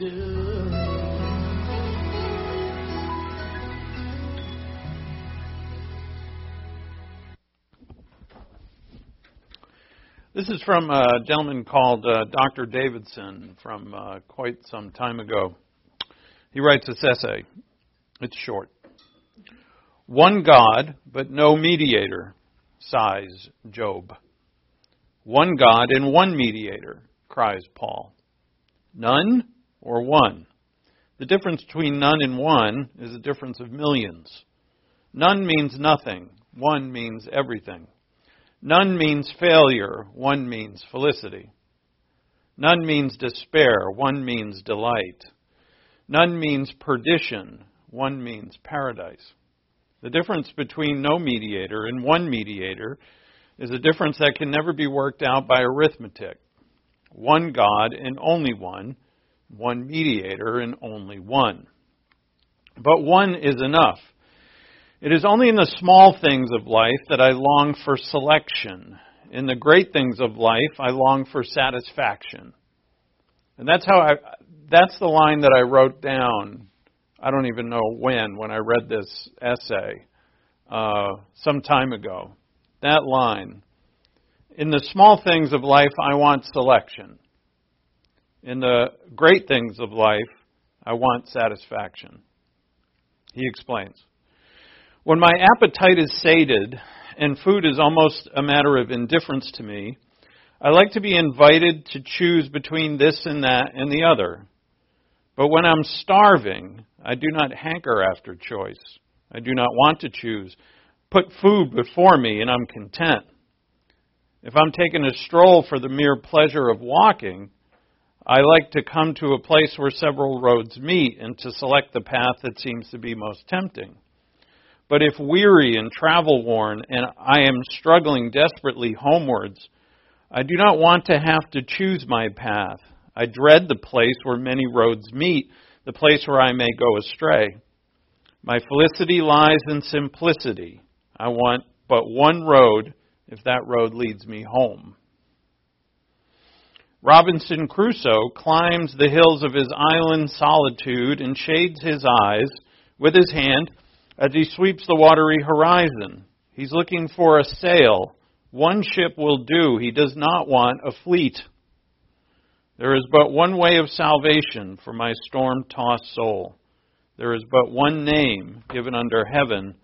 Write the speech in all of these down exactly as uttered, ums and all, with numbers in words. do. This is from a gentleman called uh, Doctor Davidson from uh, quite some time ago. He writes this essay. It's short. One God, but no mediator, sighs Job. One God and one mediator, cries Paul. None or one? The difference between none and one is a difference of millions. None means nothing. One means everything. None means failure, one means felicity. None means despair, one means delight. None means perdition, one means paradise. The difference between no mediator and one mediator is a difference that can never be worked out by arithmetic. One God and only one, one mediator and only one. But one is enough. It is only in the small things of life that I long for selection. In the great things of life, I long for satisfaction. And that's how I, that's the line that I wrote down. I don't even know when, when I read this essay, uh, some time ago. That line. In the small things of life, I want selection. In the great things of life, I want satisfaction. He explains. When my appetite is sated and food is almost a matter of indifference to me, I like to be invited to choose between this and that and the other. But when I'm starving, I do not hanker after choice. I do not want to choose. Put food before me and I'm content. If I'm taking a stroll for the mere pleasure of walking, I like to come to a place where several roads meet and to select the path that seems to be most tempting. But if weary and travel-worn, and I am struggling desperately homewards, I do not want to have to choose my path. I dread the place where many roads meet, the place where I may go astray. My felicity lies in simplicity. I want but one road, if that road leads me home. Robinson Crusoe climbs the hills of his island solitude and shades his eyes with his hand as he sweeps the watery horizon. He's looking for a sail. One ship will do. He does not want a fleet. There is but one way of salvation for my storm-tossed soul. There is but one name given under heaven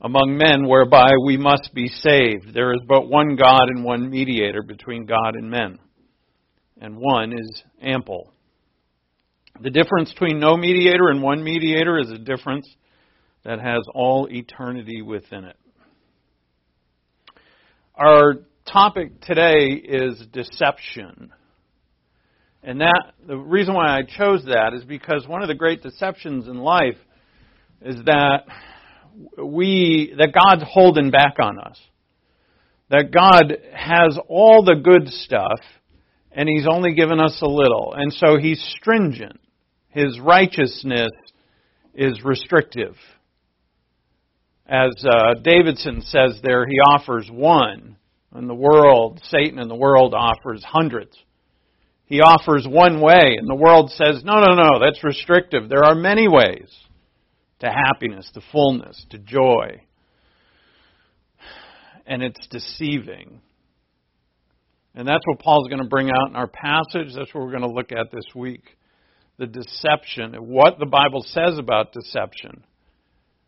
among men whereby we must be saved. There is but one God and one mediator between God and men, and one is ample. The difference between no mediator and one mediator is a difference that has all eternity within it. Our topic today is deception. And that the reason why I chose that is because one of the great deceptions in life is that we that God's holding back on us. That God has all the good stuff and He's only given us a little. And so He's stringent. His righteousness is restrictive. As uh, Davidson says there, he offers one. And the world, Satan in the world, offers hundreds. He offers one way, and the world says, no, no, no, that's restrictive. There are many ways to happiness, to fullness, to joy. And it's deceiving. And that's what Paul's going to bring out in our passage. That's what we're going to look at this week. The deception, what the Bible says about deception.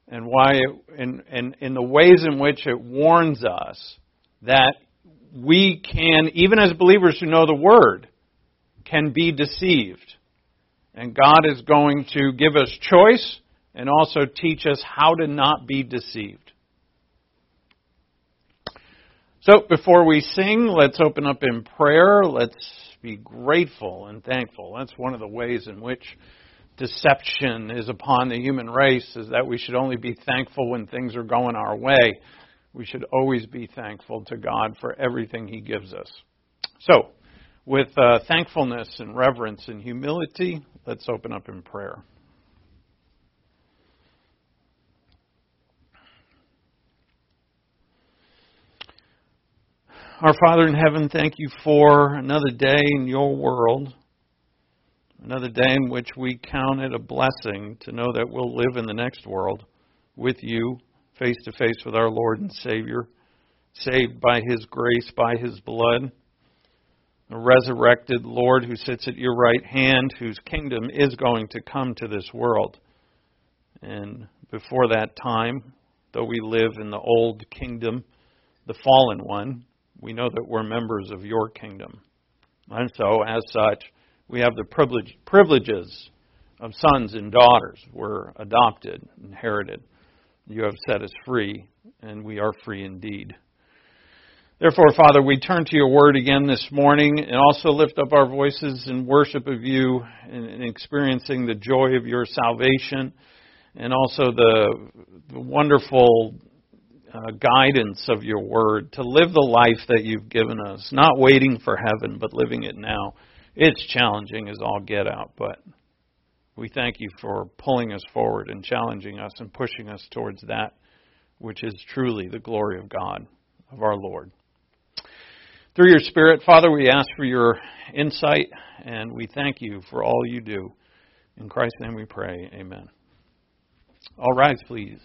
And why, it, and, and, and the ways in which it warns us that we can, even as believers who know the Word, can be deceived. And God is going to give us choice and also teach us how to not be deceived. So before we sing, let's open up in prayer. Let's be grateful and thankful. That's one of the ways in which deception is upon the human race, is that we should only be thankful when things are going our way. We should always be thankful to God for everything He gives us. So, with uh, thankfulness and reverence and humility, let's open up in prayer. Our Father in heaven, thank You for another day in Your world. Another day in which we count it a blessing to know that we'll live in the next world with you, face to face with our Lord and Savior, saved by His grace, by His blood. The resurrected Lord who sits at your right hand, whose kingdom is going to come to this world. And before that time, though we live in the old kingdom, the fallen one, we know that we're members of your kingdom. And so, as such, we have the privilege, privileges of sons and daughters. We're adopted, inherited. You have set us free, and we are free indeed. Therefore, Father, we turn to your word again this morning and also lift up our voices in worship of you and experiencing the joy of your salvation and also the, the wonderful uh, guidance of your word to live the life that you've given us, not waiting for heaven, but living it now. It's challenging as all get out, but we thank you for pulling us forward and challenging us and pushing us towards that which is truly the glory of God, of our Lord. Through your Spirit, Father, we ask for your insight, and we thank you for all you do. In Christ's name we pray, amen. All rise, please.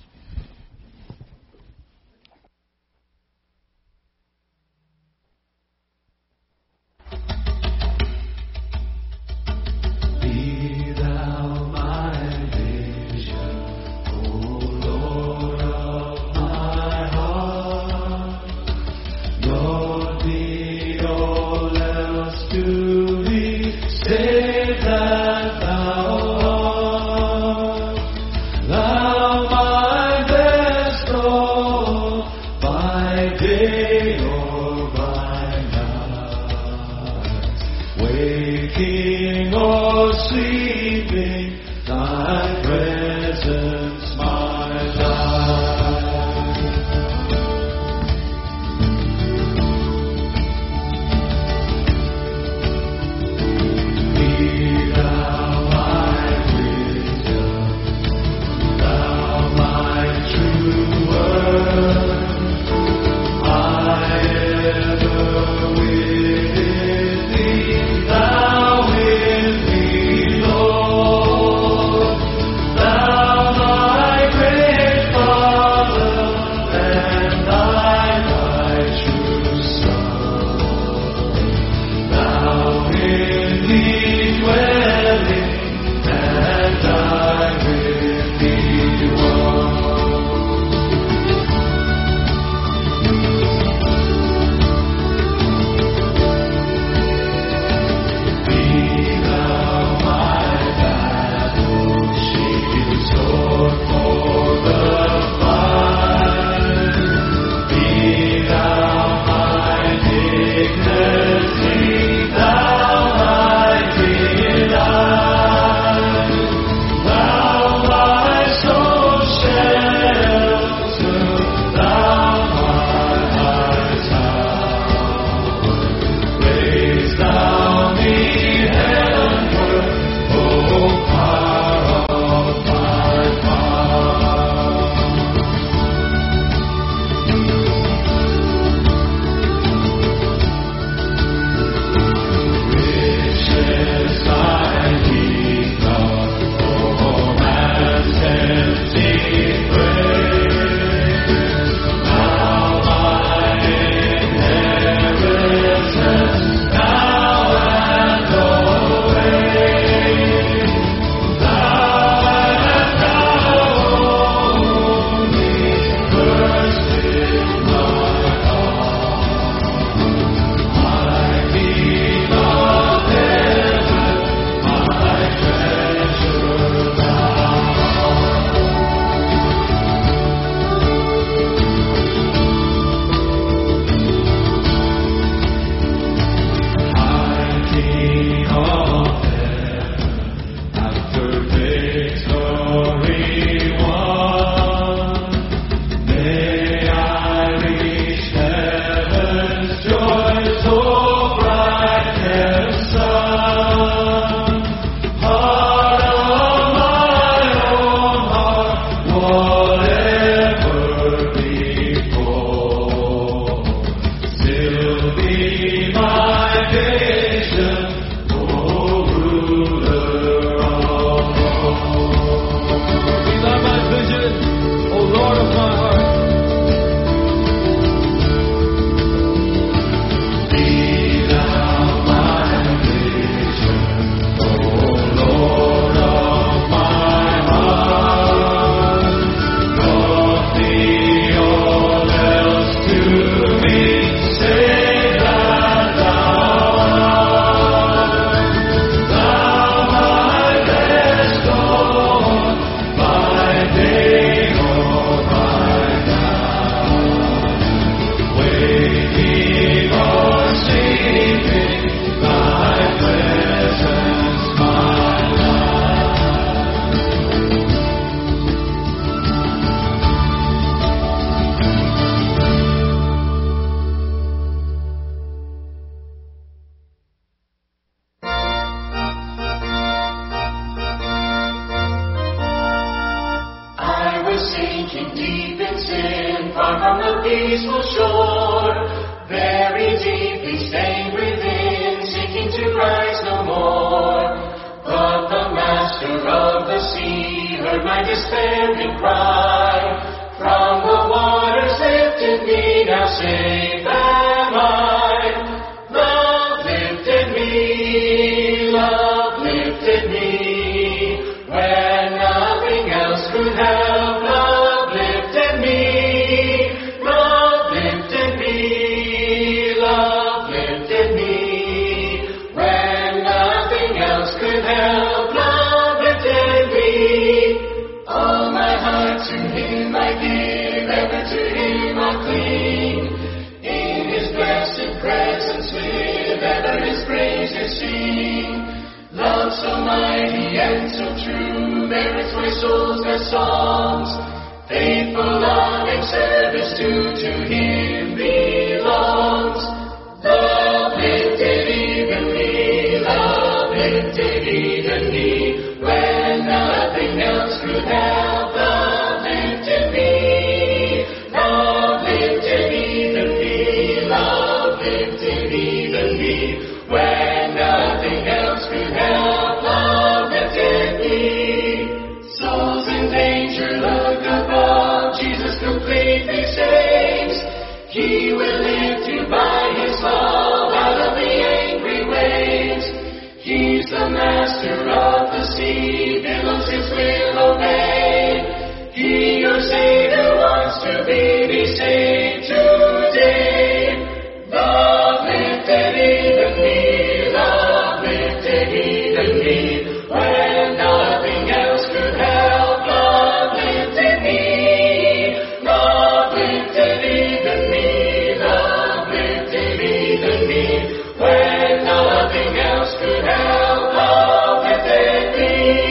peaceful shore, very deeply stained within, seeking to rise no more. But the master of the sea heard my despairing cry, from the waters lifted me, now safe am I. Love lifted me, love lifted me, when nothing else could help. Love so mighty and so true, there is my soul's best songs. Faithful, loving service due to Him belongs. Love lifted even me, love lifted even me, when nothing else could help. Love lifted me, love lifted even me, love lifted even me, when nothing else could help. Love lifted me. Souls in danger look above, Jesus completely saves. He will lift you by His love out of the angry waves. He's the master of the sea, billows His will obey. He, your Savior, wants to be, be saved today. Love lifted even me, love lifted even me, when nothing else could help. Love lifted me, love lifted even me, love lifted even me, when nothing else could help. Love lifted me.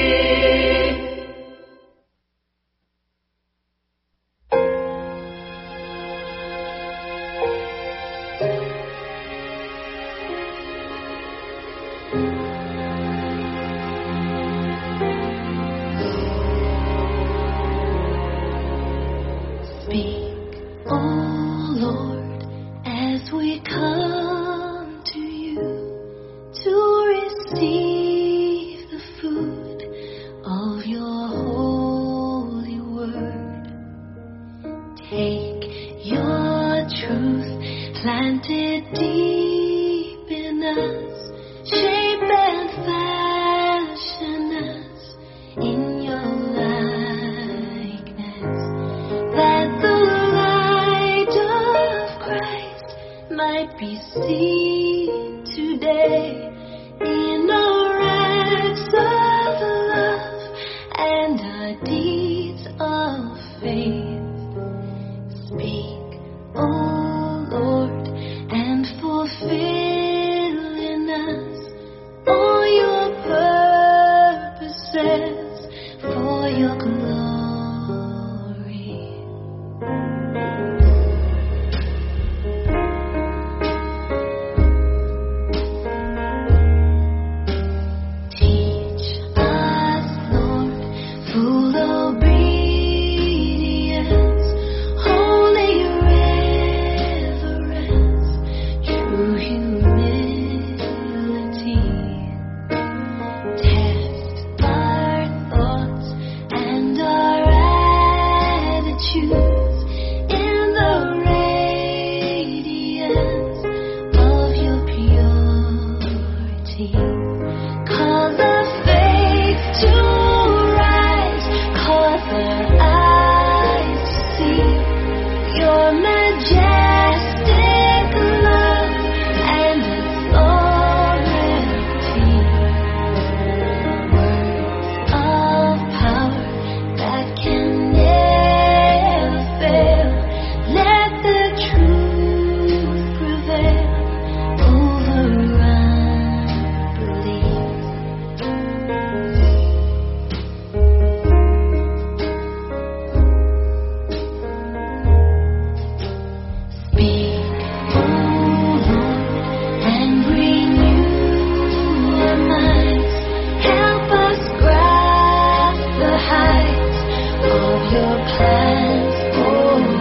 Your plans for us.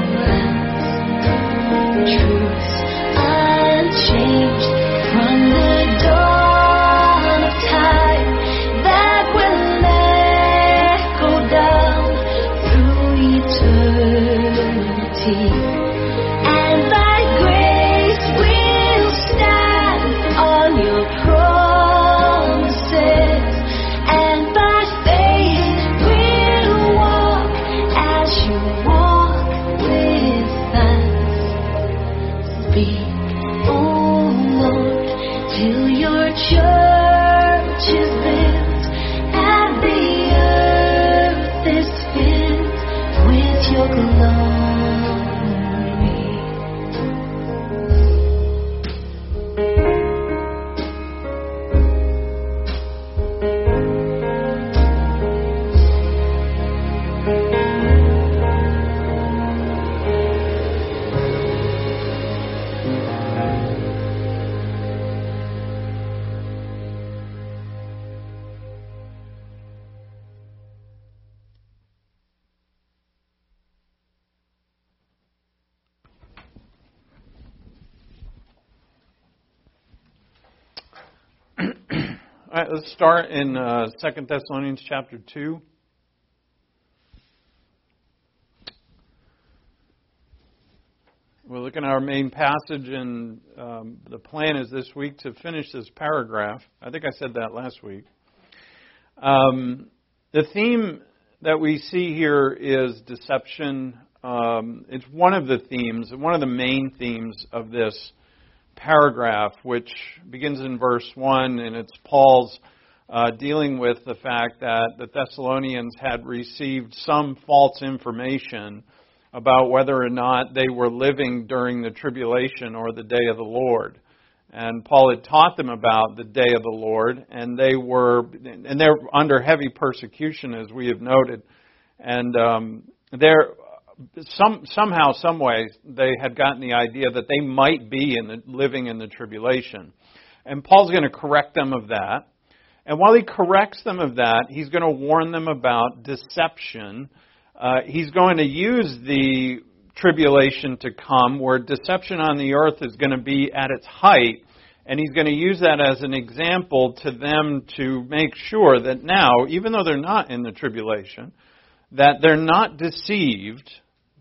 All right, let's start in uh, Second Thessalonians chapter two. We're looking at our main passage, and um, the plan is this week to finish this paragraph. I think I said that last week. Um, the theme that we see here is deception. Um, it's one of the themes, one of the main themes of this paragraph, which begins in verse one, and it's Paul's uh, dealing with the fact that the Thessalonians had received some false information about whether or not they were living during the tribulation or the day of the Lord. And Paul had taught them about the day of the Lord, and they were, and they're under heavy persecution, as we have noted. And um, they're some somehow, some way, they had gotten the idea that they might be in the, living in the tribulation. And Paul's going to correct them of that. And while he corrects them of that, he's going to warn them about deception. Uh, he's going to use the tribulation to come, where deception on the earth is going to be at its height, and he's going to use that as an example to them to make sure that now, even though they're not in the tribulation, that they're not deceived,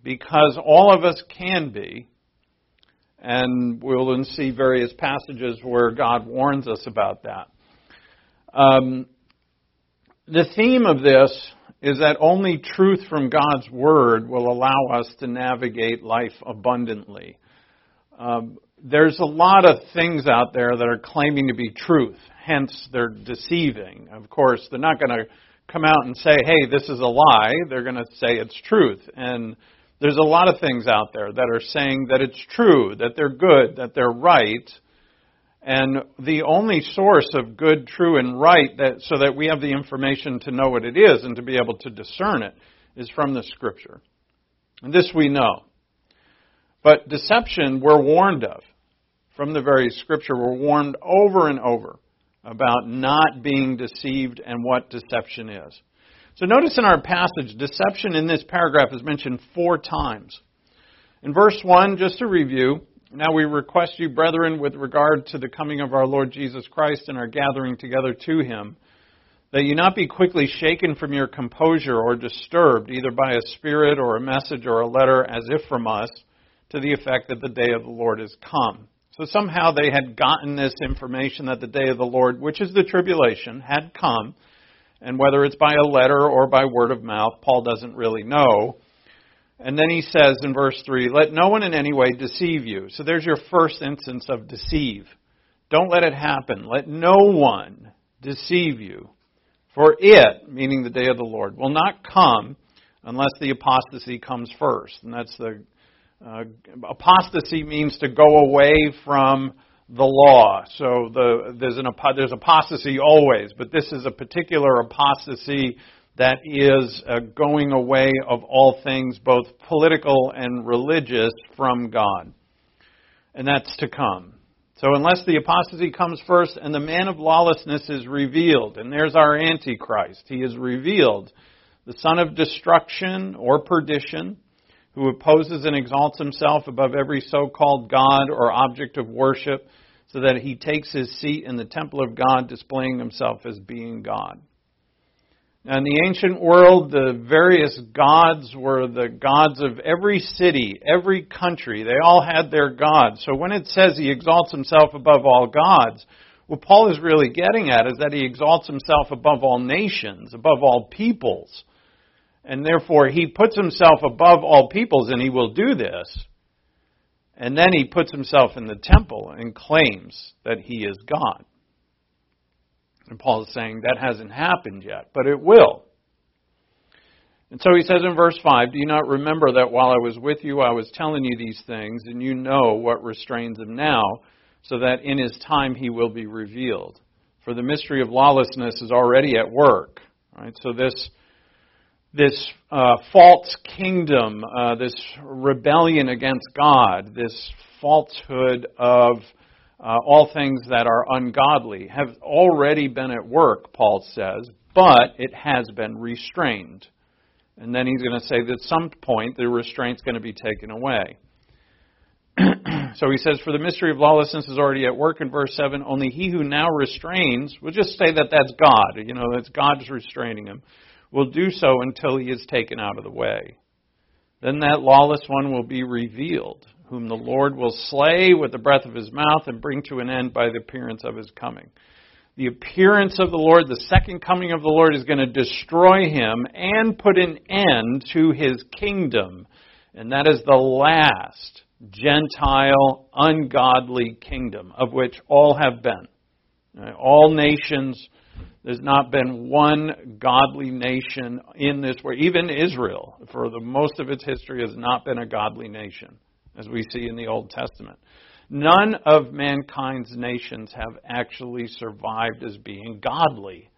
because all of us can be. And we'll then see various passages where God warns us about that. Um, the theme of this is that only truth from God's Word will allow us to navigate life abundantly. Um, there's a lot of things out there that are claiming to be truth, hence they're deceiving. Of course, they're not going to come out and say, hey, this is a lie. They're going to say it's truth. And there's a lot of things out there that are saying that it's true, that they're good, that they're right. And the only source of good, true, and right, that so that we have the information to know what it is and to be able to discern it, is from the Scripture. And this we know. But deception, we're warned of. From the very Scripture, we're warned over and over about not being deceived and what deception is. So notice in our passage, deception in this paragraph is mentioned four times. In verse one, just to review, now we request you, brethren, with regard to the coming of our Lord Jesus Christ and our gathering together to him, that you not be quickly shaken from your composure or disturbed, either by a spirit or a message or a letter, as if from us, to the effect that the day of the Lord is come. So somehow they had gotten this information that the day of the Lord, which is the tribulation, had come. And whether it's by a letter or by word of mouth, Paul doesn't really know. And then he says in verse three, let no one in any way deceive you. So there's your first instance of deceive. Don't let it happen. Let no one deceive you. For it, meaning the day of the Lord, will not come unless the apostasy comes first. And that's the uh, apostasy means to go away from the law. So the, there's an there's apostasy always, but this is a particular apostasy that is a going away of all things, both political and religious, from God. And that's to come. So unless the apostasy comes first and the man of lawlessness is revealed, and there's our Antichrist, he is revealed, the son of destruction or perdition, who opposes and exalts himself above every so-called God or object of worship, so that he takes his seat in the temple of God, displaying himself as being God. Now, in the ancient world, the various gods were the gods of every city, every country. They all had their gods. So when it says he exalts himself above all gods, what Paul is really getting at is that he exalts himself above all nations, above all peoples. And therefore, he puts himself above all peoples, and he will do this. And then he puts himself in the temple and claims that he is God. And Paul is saying that hasn't happened yet, but it will. And so he says in verse five, do you not remember that while I was with you, I was telling you these things, and you know what restrains him now, so that in his time he will be revealed. For the mystery of lawlessness is already at work. All right, so this this uh, false kingdom, uh, this rebellion against God, this falsehood of Uh, all things that are ungodly have already been at work, Paul says, but it has been restrained. And then he's going to say that at some point the restraint's going to be taken away. So he says, for the mystery of lawlessness is already at work in verse seven. Only he who now restrains, we'll just say that that's God, you know, that's God's restraining him, will do so until he is taken out of the way. Then that lawless one will be revealed, whom the Lord will slay with the breath of his mouth and bring to an end by the appearance of his coming. The appearance of the Lord, the second coming of the Lord, is going to destroy him and put an end to his kingdom. And that is the last Gentile, ungodly kingdom of which all have been. All nations, there's not been one godly nation in this world. Even Israel, for the most of its history, has not been a godly nation, as we see in the Old Testament. None of mankind's nations have actually survived as being godly.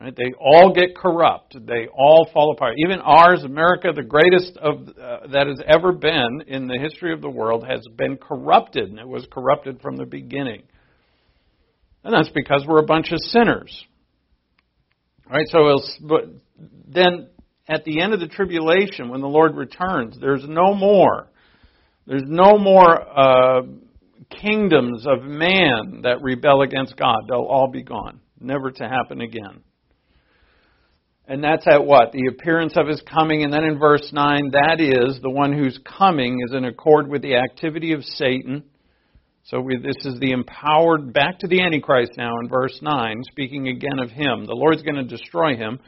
Right? They all get corrupt. They all fall apart. Even ours, America, the greatest of uh, that has ever been in the history of the world, has been corrupted, and it was corrupted from the beginning. And that's because we're a bunch of sinners. All right, so it'll, but then at the end of the tribulation, when the Lord returns, there's no more. There's no more uh, kingdoms of man that rebel against God. They'll all be gone, never to happen again. And that's at what? The appearance of his coming. And then in verse nine, that is, the one whose coming is in accord with the activity of Satan. So we, this is the empowered, back to the Antichrist now in verse nine, speaking again of him. The Lord's going to destroy him,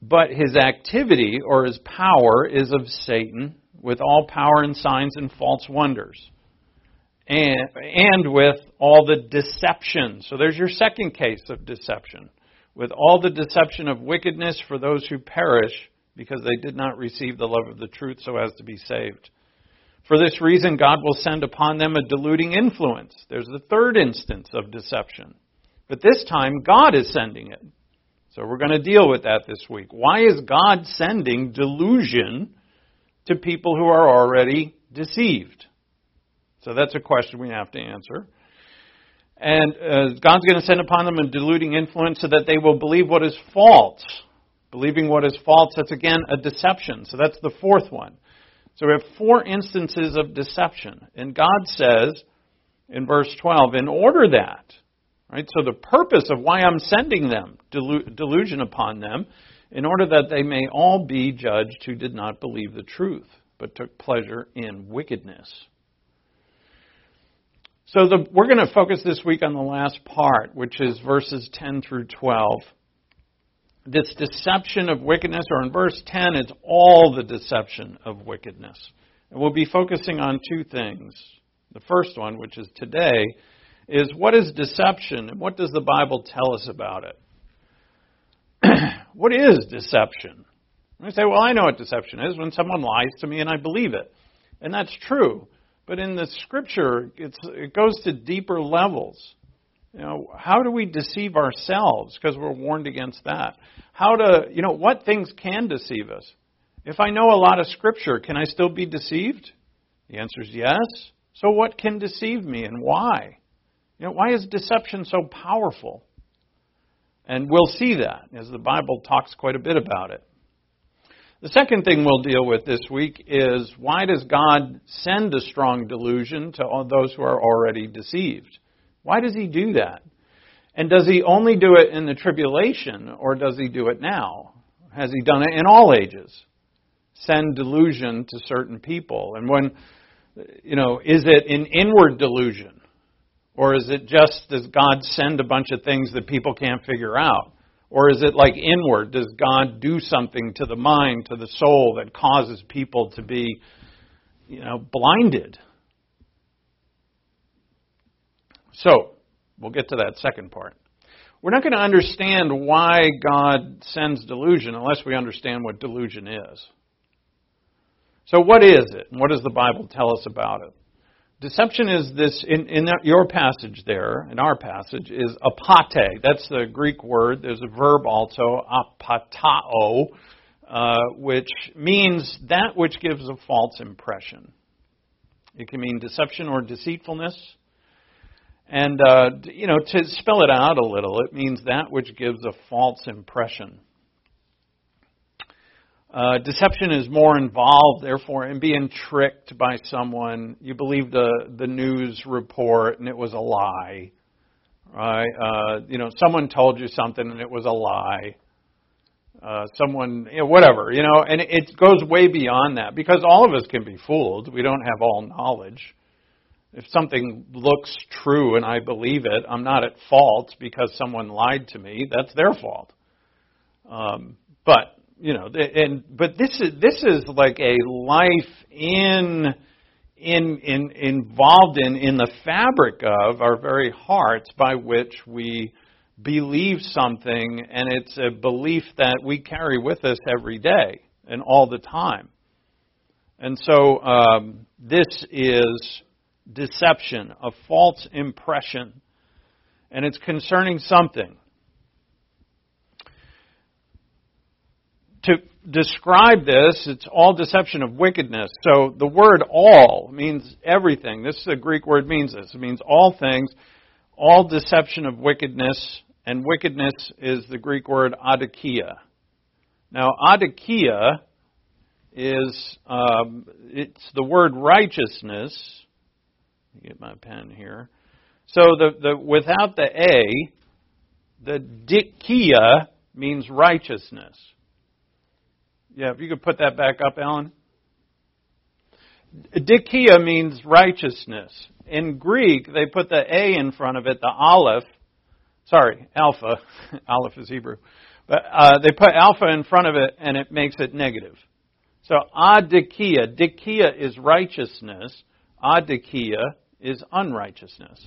but his activity or his power is of Satan, with all power and signs and false wonders, and, and with all the deception. So there's your second case of deception. With all the deception of wickedness for those who perish, because they did not receive the love of the truth so as to be saved. For this reason, God will send upon them a deluding influence. There's the third instance of deception. But this time, God is sending it. So we're going to deal with that this week. Why is God sending delusion to people who are already deceived? So that's a question we have to answer. And uh, God's going to send upon them a deluding influence so that they will believe what is false. Believing what is false, that's again a deception. So that's the fourth one. So we have four instances of deception. And God says in verse twelve, in order that, right? So the purpose of why I'm sending them, delu- delusion upon them, in order that they may all be judged who did not believe the truth, but took pleasure in wickedness. So the, we're going to focus this week on the last part, which is verses ten through twelve. This deception of wickedness, or in verse ten, it's all the deception of wickedness. And we'll be focusing on two things. The first one, which is today, is what is deception and what does the Bible tell us about it? What is deception? I say, well, I know what deception is, when someone lies to me and I believe it. And that's true. But in the Scripture, it's, it goes to deeper levels. You know, how do we deceive ourselves? Because we're warned against that. How to, you know, what things can deceive us? If I know a lot of Scripture, can I still be deceived? The answer is yes. So what can deceive me and why? You know, why is deception so powerful? And we'll see that, as the Bible talks quite a bit about it. The second thing we'll deal with this week is, why does God send a strong delusion to all those who are already deceived? Why does he do that? And does he only do it in the tribulation, or does he do it now? Has he done it in all ages? Send delusion to certain people. And when, you know, is it an inward delusion? Or is it just, does God send a bunch of things that people can't figure out? Or is it like inward? Does God do something to the mind, to the soul, that causes people to be, you know, blinded? So, we'll get to that second part. We're not going to understand why God sends delusion unless we understand what delusion is. So what is it? And what does the Bible tell us about it? Deception is this, in, in your passage there, in our passage, is apate. That's the Greek word. There's a verb also, apatao, uh, which means that which gives a false impression. It can mean deception or deceitfulness. And, uh, you know, to spell it out a little, it means that which gives a false impression. Uh, deception is more involved, therefore, in being tricked by someone. You believe the, the news report and it was a lie. Right? Uh, you know, someone told you something and it was a lie. Uh, someone, you know, whatever, you know, and it goes way beyond that because all of us can be fooled. We don't have all knowledge. If something looks true and I believe it, I'm not at fault because someone lied to me. That's their fault. Um, but. You know, and but this is this is like a life in in in involved in in the fabric of our very hearts by which we believe something, and it's a belief that we carry with us every day and all the time. And so um, this is deception, a false impression, and it's concerning something. To describe this, it's all deception of wickedness. So the word all means everything. This is the Greek word means this. It means all things, all deception of wickedness, and wickedness is the Greek word adikia. Now, adikia is um, it's the word righteousness. Let me get my pen here. So the, the without the A, the dikia means righteousness. Yeah, if you could put that back up, Alan. Dikia means righteousness. In Greek, they put the A in front of it, the aleph. Sorry, alpha. Aleph is Hebrew. But uh, they put alpha in front of it, and it makes it negative. So adikia. Dikia is righteousness. Adikia is unrighteousness.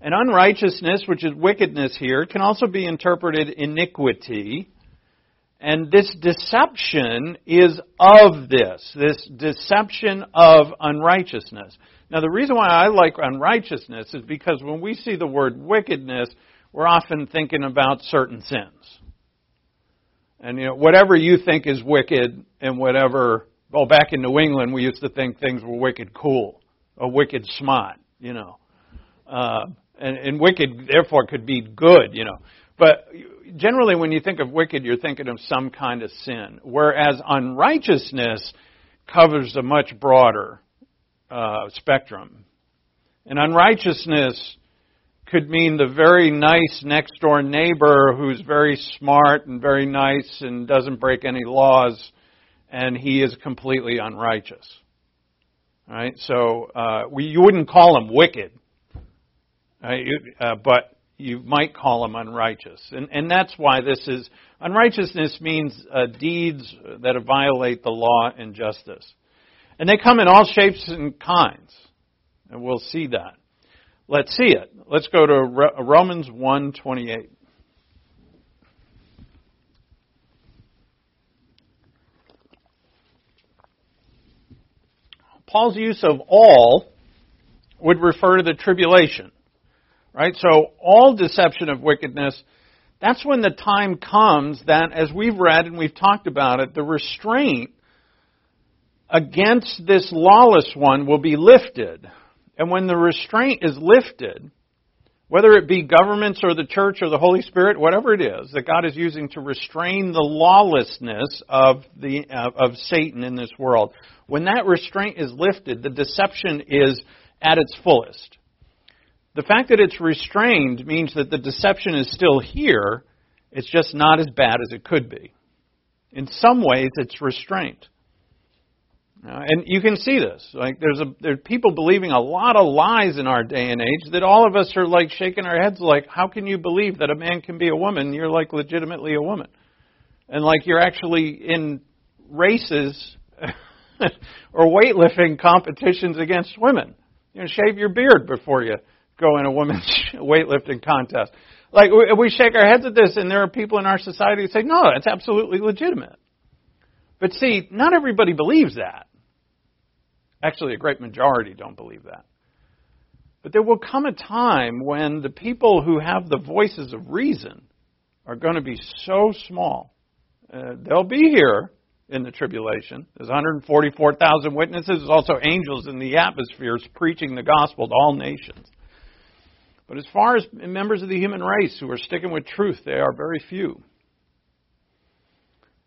And unrighteousness, which is wickedness here, can also be interpreted iniquity. And this deception is of this, this deception of unrighteousness. Now, the reason why I like unrighteousness is because when we see the word wickedness, we're often thinking about certain sins. And, you know, whatever you think is wicked and whatever, well, back in New England, we used to think things were wicked cool, a wicked smart, you know. Uh, and, and wicked, therefore, could be good, you know. But generally when you think of wicked, you're thinking of some kind of sin, whereas unrighteousness covers a much broader uh, spectrum. And unrighteousness could mean the very nice next-door neighbor who's very smart and very nice and doesn't break any laws, and he is completely unrighteous. All right? So uh, we, you wouldn't call him wicked, uh, uh, but... you might call them unrighteous. And, and that's why this is... Unrighteousness means uh, deeds that violate the law and justice. And they come in all shapes and kinds. And we'll see that. Let's see it. Let's go to Romans one twenty-eight. Paul's use of all would refer to the tribulation. Right, so all deception of wickedness, that's when the time comes that, as we've read and we've talked about it, the restraint against this lawless one will be lifted. And when the restraint is lifted, whether it be governments or the church or the Holy Spirit, whatever it is that God is using to restrain the lawlessness of the of Satan in this world, when that restraint is lifted, the deception is at its fullest. The fact that it's restrained means that the deception is still here. It's just not as bad as it could be. In some ways, it's restrained. Uh, and you can see this. Like there's a, there are people believing a lot of lies in our day and age that all of us are like shaking our heads like, how can you believe that a man can be a woman? You're like legitimately a woman. And like you're actually in races or weightlifting competitions against women. You know, shave your beard before you go in a women's weightlifting contest. Like, we shake our heads at this, and there are people in our society who say, no, that's absolutely legitimate. But see, not everybody believes that. Actually, a great majority don't believe that. But there will come a time when the people who have the voices of reason are going to be so small. Uh, they'll be here in the tribulation. There's one hundred forty-four thousand witnesses. There's also angels in the atmospheres preaching the gospel to all nations. But as far as members of the human race who are sticking with truth, they are very few.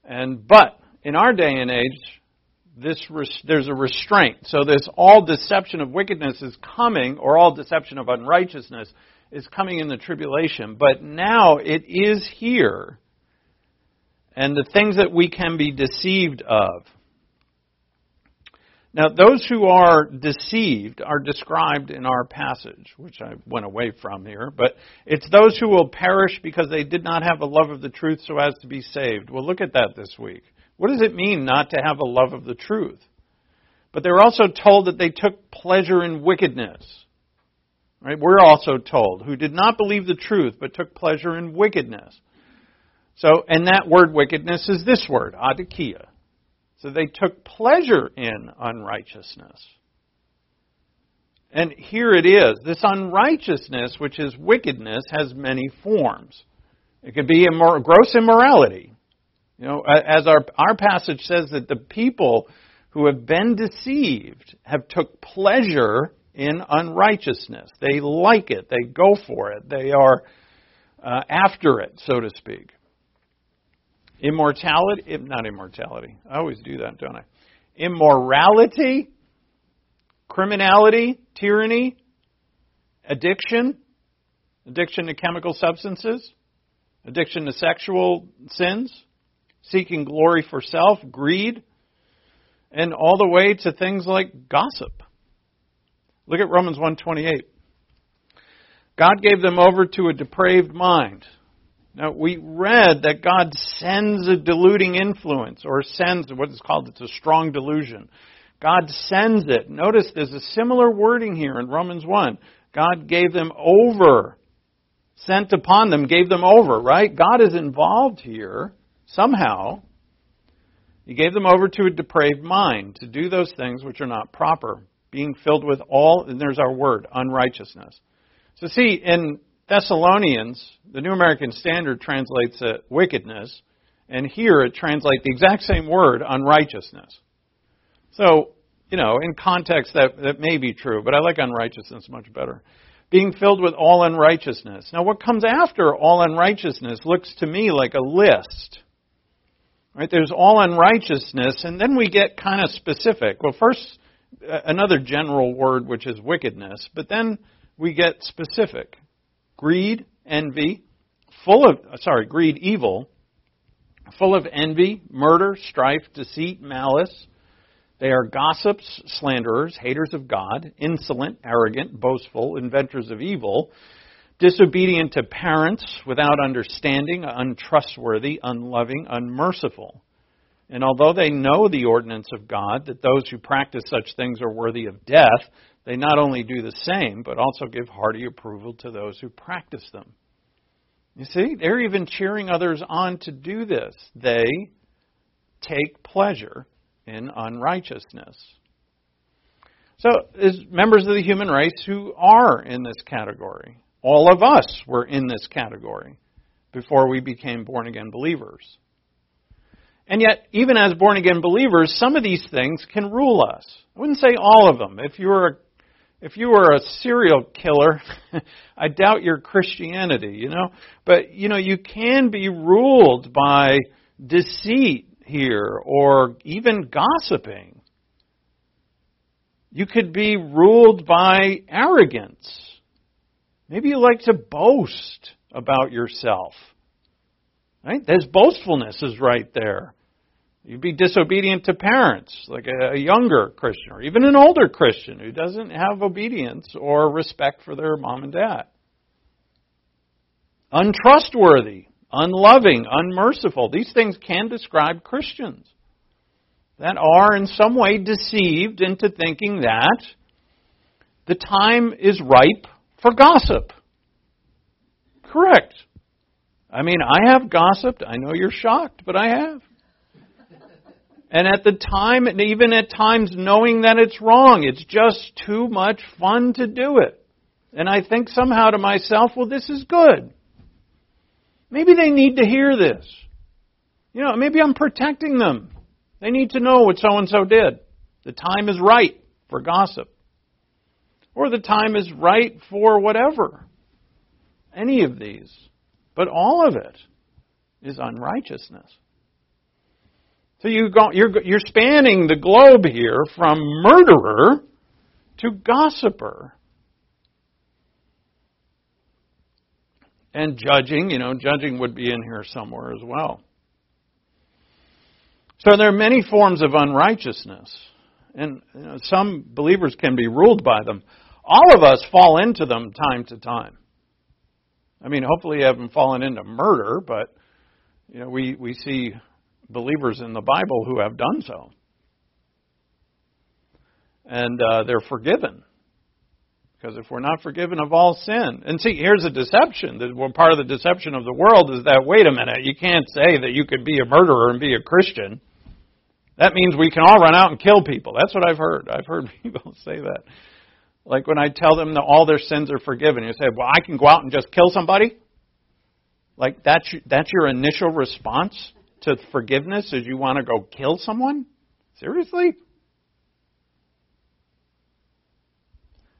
And but in our day and age, this res- there's a restraint. So this all deception of wickedness is coming, or all deception of unrighteousness is coming in the tribulation. But now it is here. And the things that we can be deceived of. Now, those who are deceived are described in our passage, which I went away from here. But it's those who will perish because they did not have a love of the truth so as to be saved. We'll look at that this week. What does it mean not to have a love of the truth? But they're also told that they took pleasure in wickedness. Right? We're also told, who did not believe the truth but took pleasure in wickedness. So, and that word wickedness is this word, adikia. So they took pleasure in unrighteousness. And here it is. This unrighteousness, which is wickedness, has many forms. It could be immor- gross immorality. You know, as our, our passage says that the people who have been deceived have took pleasure in unrighteousness. They like it. They go for it. They are uh, after it, so to speak. Immortality, not immortality. I always do that, don't I? Immorality, criminality, tyranny, addiction, addiction to chemical substances, addiction to sexual sins, seeking glory for self, greed, and all the way to things like gossip. Look at Romans one twenty-eight. God gave them over to a depraved mind. Now, we read that God sends a deluding influence, or sends what is called, it's a strong delusion. God sends it. Notice there's a similar wording here in Romans one. God gave them over, sent upon them, gave them over, right? God is involved here somehow. He gave them over to a depraved mind to do those things which are not proper, being filled with all, and there's our word, unrighteousness. So see, in Thessalonians, the New American Standard translates it wickedness, and here it translates the exact same word, unrighteousness. So, you know, in context that, that may be true, but I like unrighteousness much better. Being filled with all unrighteousness. Now, what comes after all unrighteousness looks to me like a list. Right? There's all unrighteousness, and then we get kind of specific. Well, first, another general word, which is wickedness, but then we get specific. Greed, envy, full of, sorry, greed, evil, full of envy, murder, strife, deceit, malice. They are gossips, slanderers, haters of God, insolent, arrogant, boastful, inventors of evil, disobedient to parents, without understanding, untrustworthy, unloving, unmerciful. And although they know the ordinance of God, that those who practice such things are worthy of death, they not only do the same, but also give hearty approval to those who practice them. You see, they're even cheering others on to do this. They take pleasure in unrighteousness. So, as members of the human race who are in this category, all of us were in this category before we became born-again believers. And yet, even as born-again believers, some of these things can rule us. I wouldn't say all of them. If you were a, if you were a serial killer, I doubt your Christianity, you know. But, you know, you can be ruled by deceit here or even gossiping. You could be ruled by arrogance. Maybe you like to boast about yourself. Right? There's boastfulness is right there. You'd be disobedient to parents, like a younger Christian or even an older Christian who doesn't have obedience or respect for their mom and dad. Untrustworthy, unloving, unmerciful. These things can describe Christians that are in some way deceived into thinking that the time is ripe for gossip. Correct. I mean, I have gossiped. I know you're shocked, but I have. And at the time, and even at times knowing that it's wrong, it's just too much fun to do it. And I think somehow to myself, well, this is good. Maybe they need to hear this. You know, maybe I'm protecting them. They need to know what so-and-so did. The time is right for gossip. Or the time is right for whatever. Any of these. But all of it is unrighteousness. So you go, you're, you're spanning the globe here from murderer to gossiper. And judging, you know, judging would be in here somewhere as well. So there are many forms of unrighteousness. And you know, some believers can be ruled by them. All of us fall into them time to time. I mean, hopefully you haven't fallen into murder, but you know, we, we see believers in the Bible who have done so. And uh, they're forgiven. Because if we're not forgiven of all sin. And see, here's a deception. Part of the deception of the world is that, wait a minute, you can't say that you could be a murderer and be a Christian. That means we can all run out and kill people. That's what I've heard. I've heard people say that. Like when I tell them that all their sins are forgiven, you say, well, I can go out and just kill somebody? Like that's that's your initial response to forgiveness is you want to go kill someone? Seriously?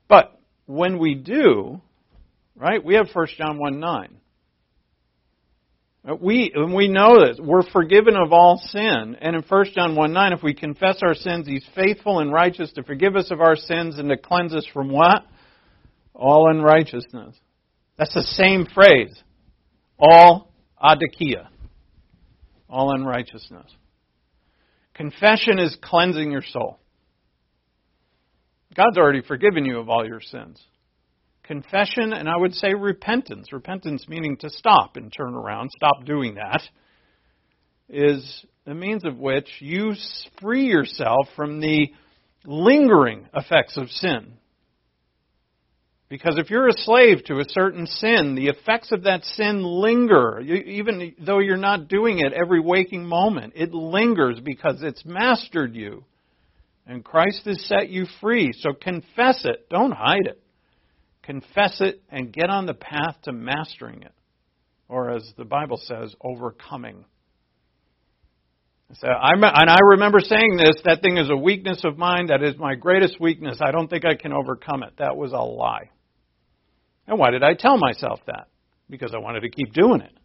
But when we do, right, we have First John one nine. We, we know this. We're forgiven of all sin. And in First John one nine, if we confess our sins, He's faithful and righteous to forgive us of our sins and to cleanse us from what? All unrighteousness. That's the same phrase. All adikia. All unrighteousness. Confession is cleansing your soul. God's already forgiven you of all your sins. Confession, and I would say repentance. Repentance meaning to stop and turn around, stop doing that, is a means of which you free yourself from the lingering effects of sin. Because if you're a slave to a certain sin, the effects of that sin linger. You, even though you're not doing it every waking moment, it lingers because it's mastered you. And Christ has set you free. So confess it. Don't hide it. Confess it and get on the path to mastering it. Or as the Bible says, overcoming. So I'm, and I remember saying this, that thing is a weakness of mine. That is my greatest weakness. I don't think I can overcome it. That was a lie. And why did I tell myself that? Because I wanted to keep doing it.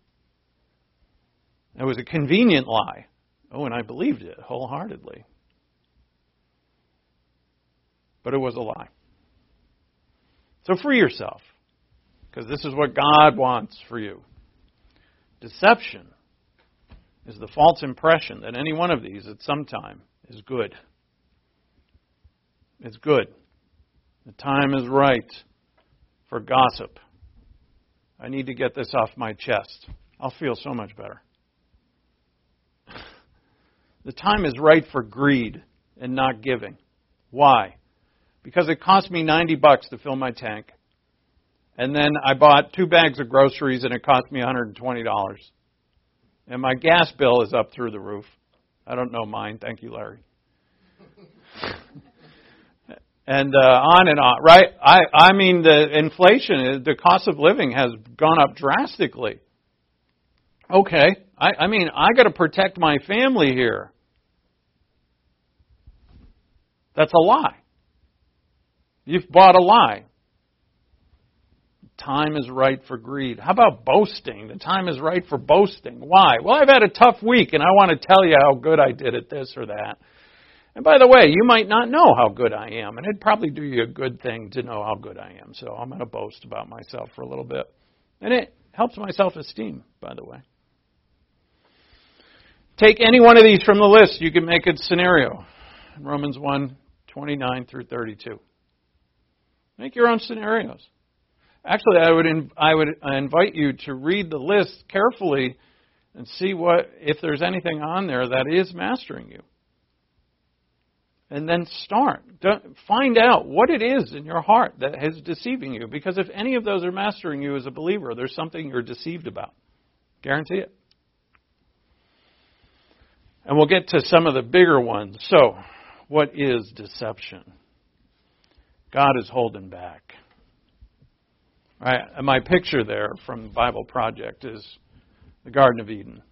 It was a convenient lie. Oh, and I believed it wholeheartedly. But it was a lie. So free yourself, because this is what God wants for you. Deception is the false impression that any one of these at some time is good. It's good. The time is right for gossip. I need to get this off my chest. I'll feel so much better. The time is right for greed and not giving. Why? Because it cost me ninety bucks to fill my tank. And then I bought two bags of groceries and it cost me one hundred twenty dollars. And my gas bill is up through the roof. I don't know mine. Thank you, Larry. and uh, on and on, right? I, I mean, the inflation, the cost of living has gone up drastically. Okay. I, I mean, I got to protect my family here. That's a lie. You've bought a lie. Time is right for greed. How about boasting? The time is right for boasting. Why? Well, I've had a tough week, and I want to tell you how good I did at this or that. And by the way, you might not know how good I am, and it'd probably do you a good thing to know how good I am. So I'm going to boast about myself for a little bit. And it helps my self-esteem, by the way. Take any one of these from the list. You can make a scenario. Romans one, twenty-nine through thirty-two. Make your own scenarios. Actually, I would inv- I would invite you to read the list carefully and see what if there's anything on there that is mastering you. And then start. Don't, find out what it is in your heart that is deceiving you. Because if any of those are mastering you as a believer, there's something you're deceived about. Guarantee it. And we'll get to some of the bigger ones. So, what is deception? God is holding back. Right? My picture there from the Bible Project is the Garden of Eden.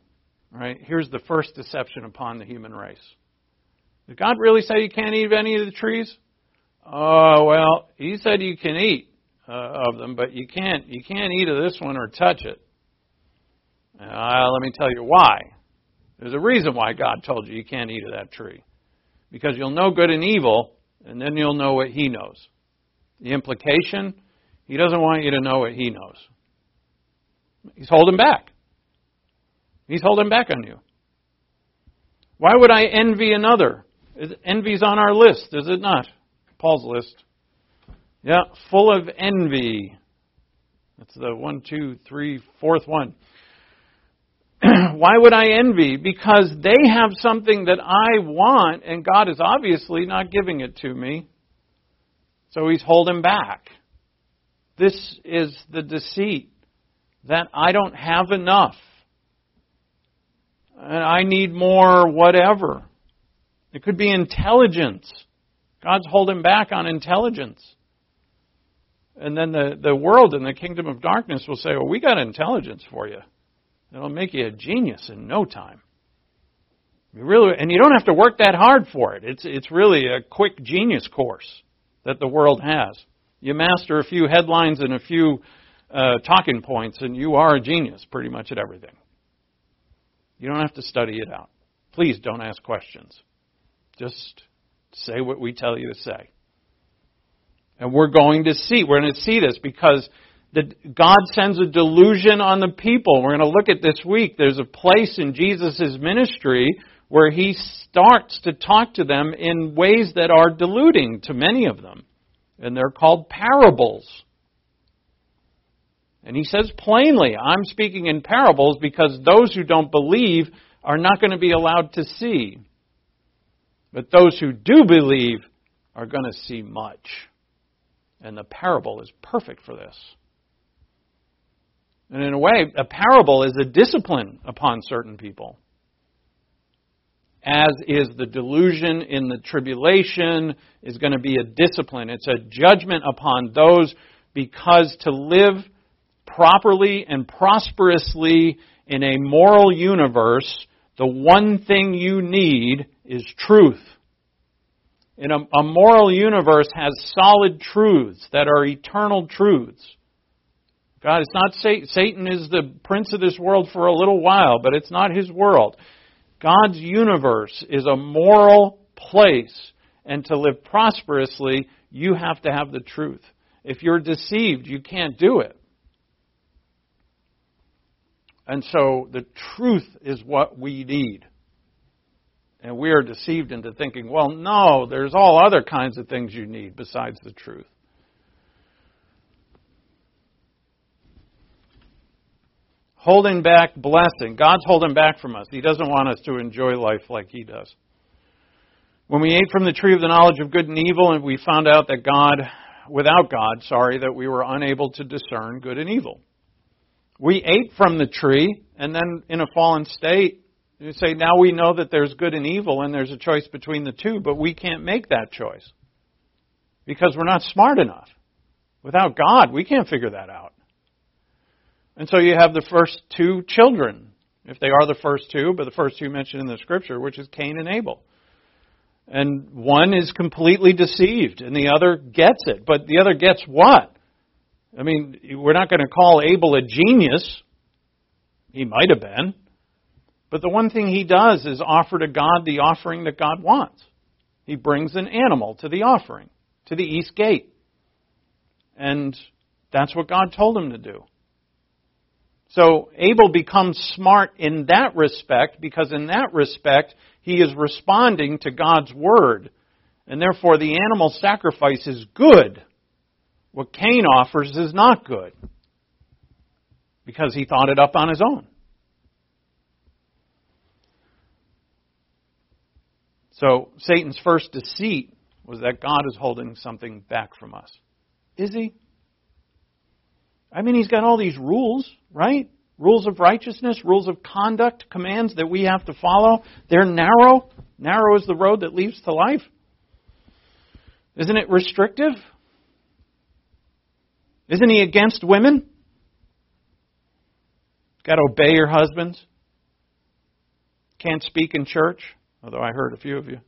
Right? Here's the first deception upon the human race. Did God really say you can't eat of any of the trees? Oh, well, He said you can eat uh, of them, but you can't, you can't eat of this one or touch it. Uh, let me tell you why. There's a reason why God told you you can't eat of that tree. Because you'll know good and evil, and then you'll know what he knows. The implication, he doesn't want you to know what he knows. He's holding back. He's holding back on you. Why would I envy another? Envy's on our list, is it not? Paul's list. Yeah, full of envy. That's the one, two, three, fourth one. Why would I envy? Because they have something that I want, and God is obviously not giving it to me. So he's holding back. This is the deceit, that I don't have enough. And I need more whatever. It could be intelligence. God's holding back on intelligence. And then the, the world and the kingdom of darkness will say, well, we got intelligence for you. It'll make you a genius in no time. You really, and you don't have to work that hard for it. It's, it's really a quick genius course that the world has. You master a few headlines and a few uh, talking points, and you are a genius pretty much at everything. You don't have to study it out. Please don't ask questions. Just say what we tell you to say. And we're going to see. We're going to see this because the, God sends a delusion on the people. We're going to look at this week. There's a place in Jesus' ministry where he starts to talk to them in ways that are deluding to many of them. And they're called parables. And he says plainly, I'm speaking in parables because those who don't believe are not going to be allowed to see. But those who do believe are going to see much. And the parable is perfect for this. And in a way, a parable is a discipline upon certain people. As is the delusion in the tribulation is going to be a discipline. It's a judgment upon those, because to live properly and prosperously in a moral universe, the one thing you need is truth. And a, a moral universe has solid truths that are eternal truths. God, it's not Satan. Satan is the prince of this world for a little while, but it's not his world. God's universe is a moral place, and to live prosperously, you have to have the truth. If you're deceived, you can't do it. And so the truth is what we need. And we are deceived into thinking, well, no, there's all other kinds of things you need besides the truth. Holding back blessing. God's holding back from us. He doesn't want us to enjoy life like he does. When we ate from the tree of the knowledge of good and evil, and we found out that God, without God, sorry, that we were unable to discern good and evil. We ate from the tree, and then in a fallen state, you say, now we know that there's good and evil, and there's a choice between the two, but we can't make that choice because we're not smart enough. Without God, we can't figure that out. And so you have the first two children, if they are the first two, but the first two mentioned in the scripture, which is Cain and Abel. And one is completely deceived, and the other gets it. But the other gets what? I mean, we're not going to call Abel a genius. He might have been. But the one thing he does is offer to God the offering that God wants. He brings an animal to the offering, to the east gate. And that's what God told him to do. So Abel becomes smart in that respect, because in that respect, he is responding to God's word. And therefore, the animal sacrifice is good. What Cain offers is not good, because he thought it up on his own. So Satan's first deceit was that God is holding something back from us. Is he? I mean, he's got all these rules, right? Rules of righteousness, rules of conduct, commands that we have to follow. They're narrow. Narrow is the road that leads to life. Isn't it restrictive? Isn't he against women? Got to obey your husbands. Can't speak in church, although I heard a few of you.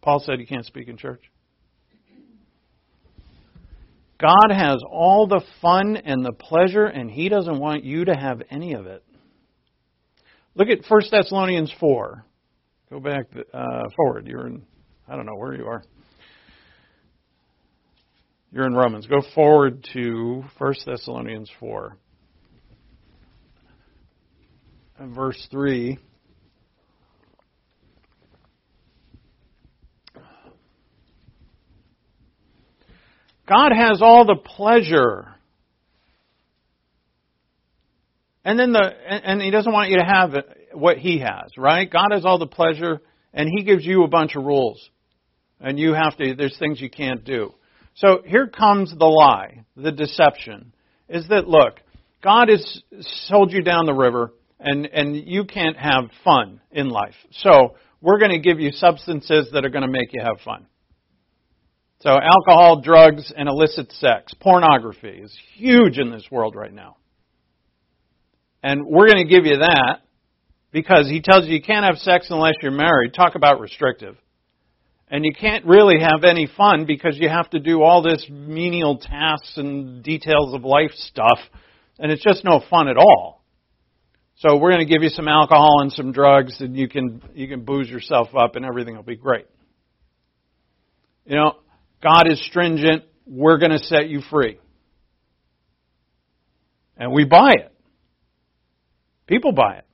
Paul said you can't speak in church. God has all the fun and the pleasure, and he doesn't want you to have any of it. Look at First Thessalonians four. Go back uh, forward. You're in, I don't know where you are. You're in Romans. Go forward to First Thessalonians four. And verse three. God has all the pleasure. And then the and he doesn't want you to have what he has, right? God has all the pleasure, and he gives you a bunch of rules. And you have to, there's things you can't do. So here comes the lie, the deception, is that, look, God has sold you down the river, and, and you can't have fun in life. So we're going to give you substances that are going to make you have fun. So alcohol, drugs, and illicit sex. Pornography is huge in this world right now. And we're going to give you that because he tells you you can't have sex unless you're married. Talk about restrictive. And you can't really have any fun because you have to do all this menial tasks and details of life stuff. And it's just no fun at all. So we're going to give you some alcohol and some drugs, and you can you can booze yourself up and everything will be great. You know, God is stringent. We're going to set you free. And we buy it. People buy it.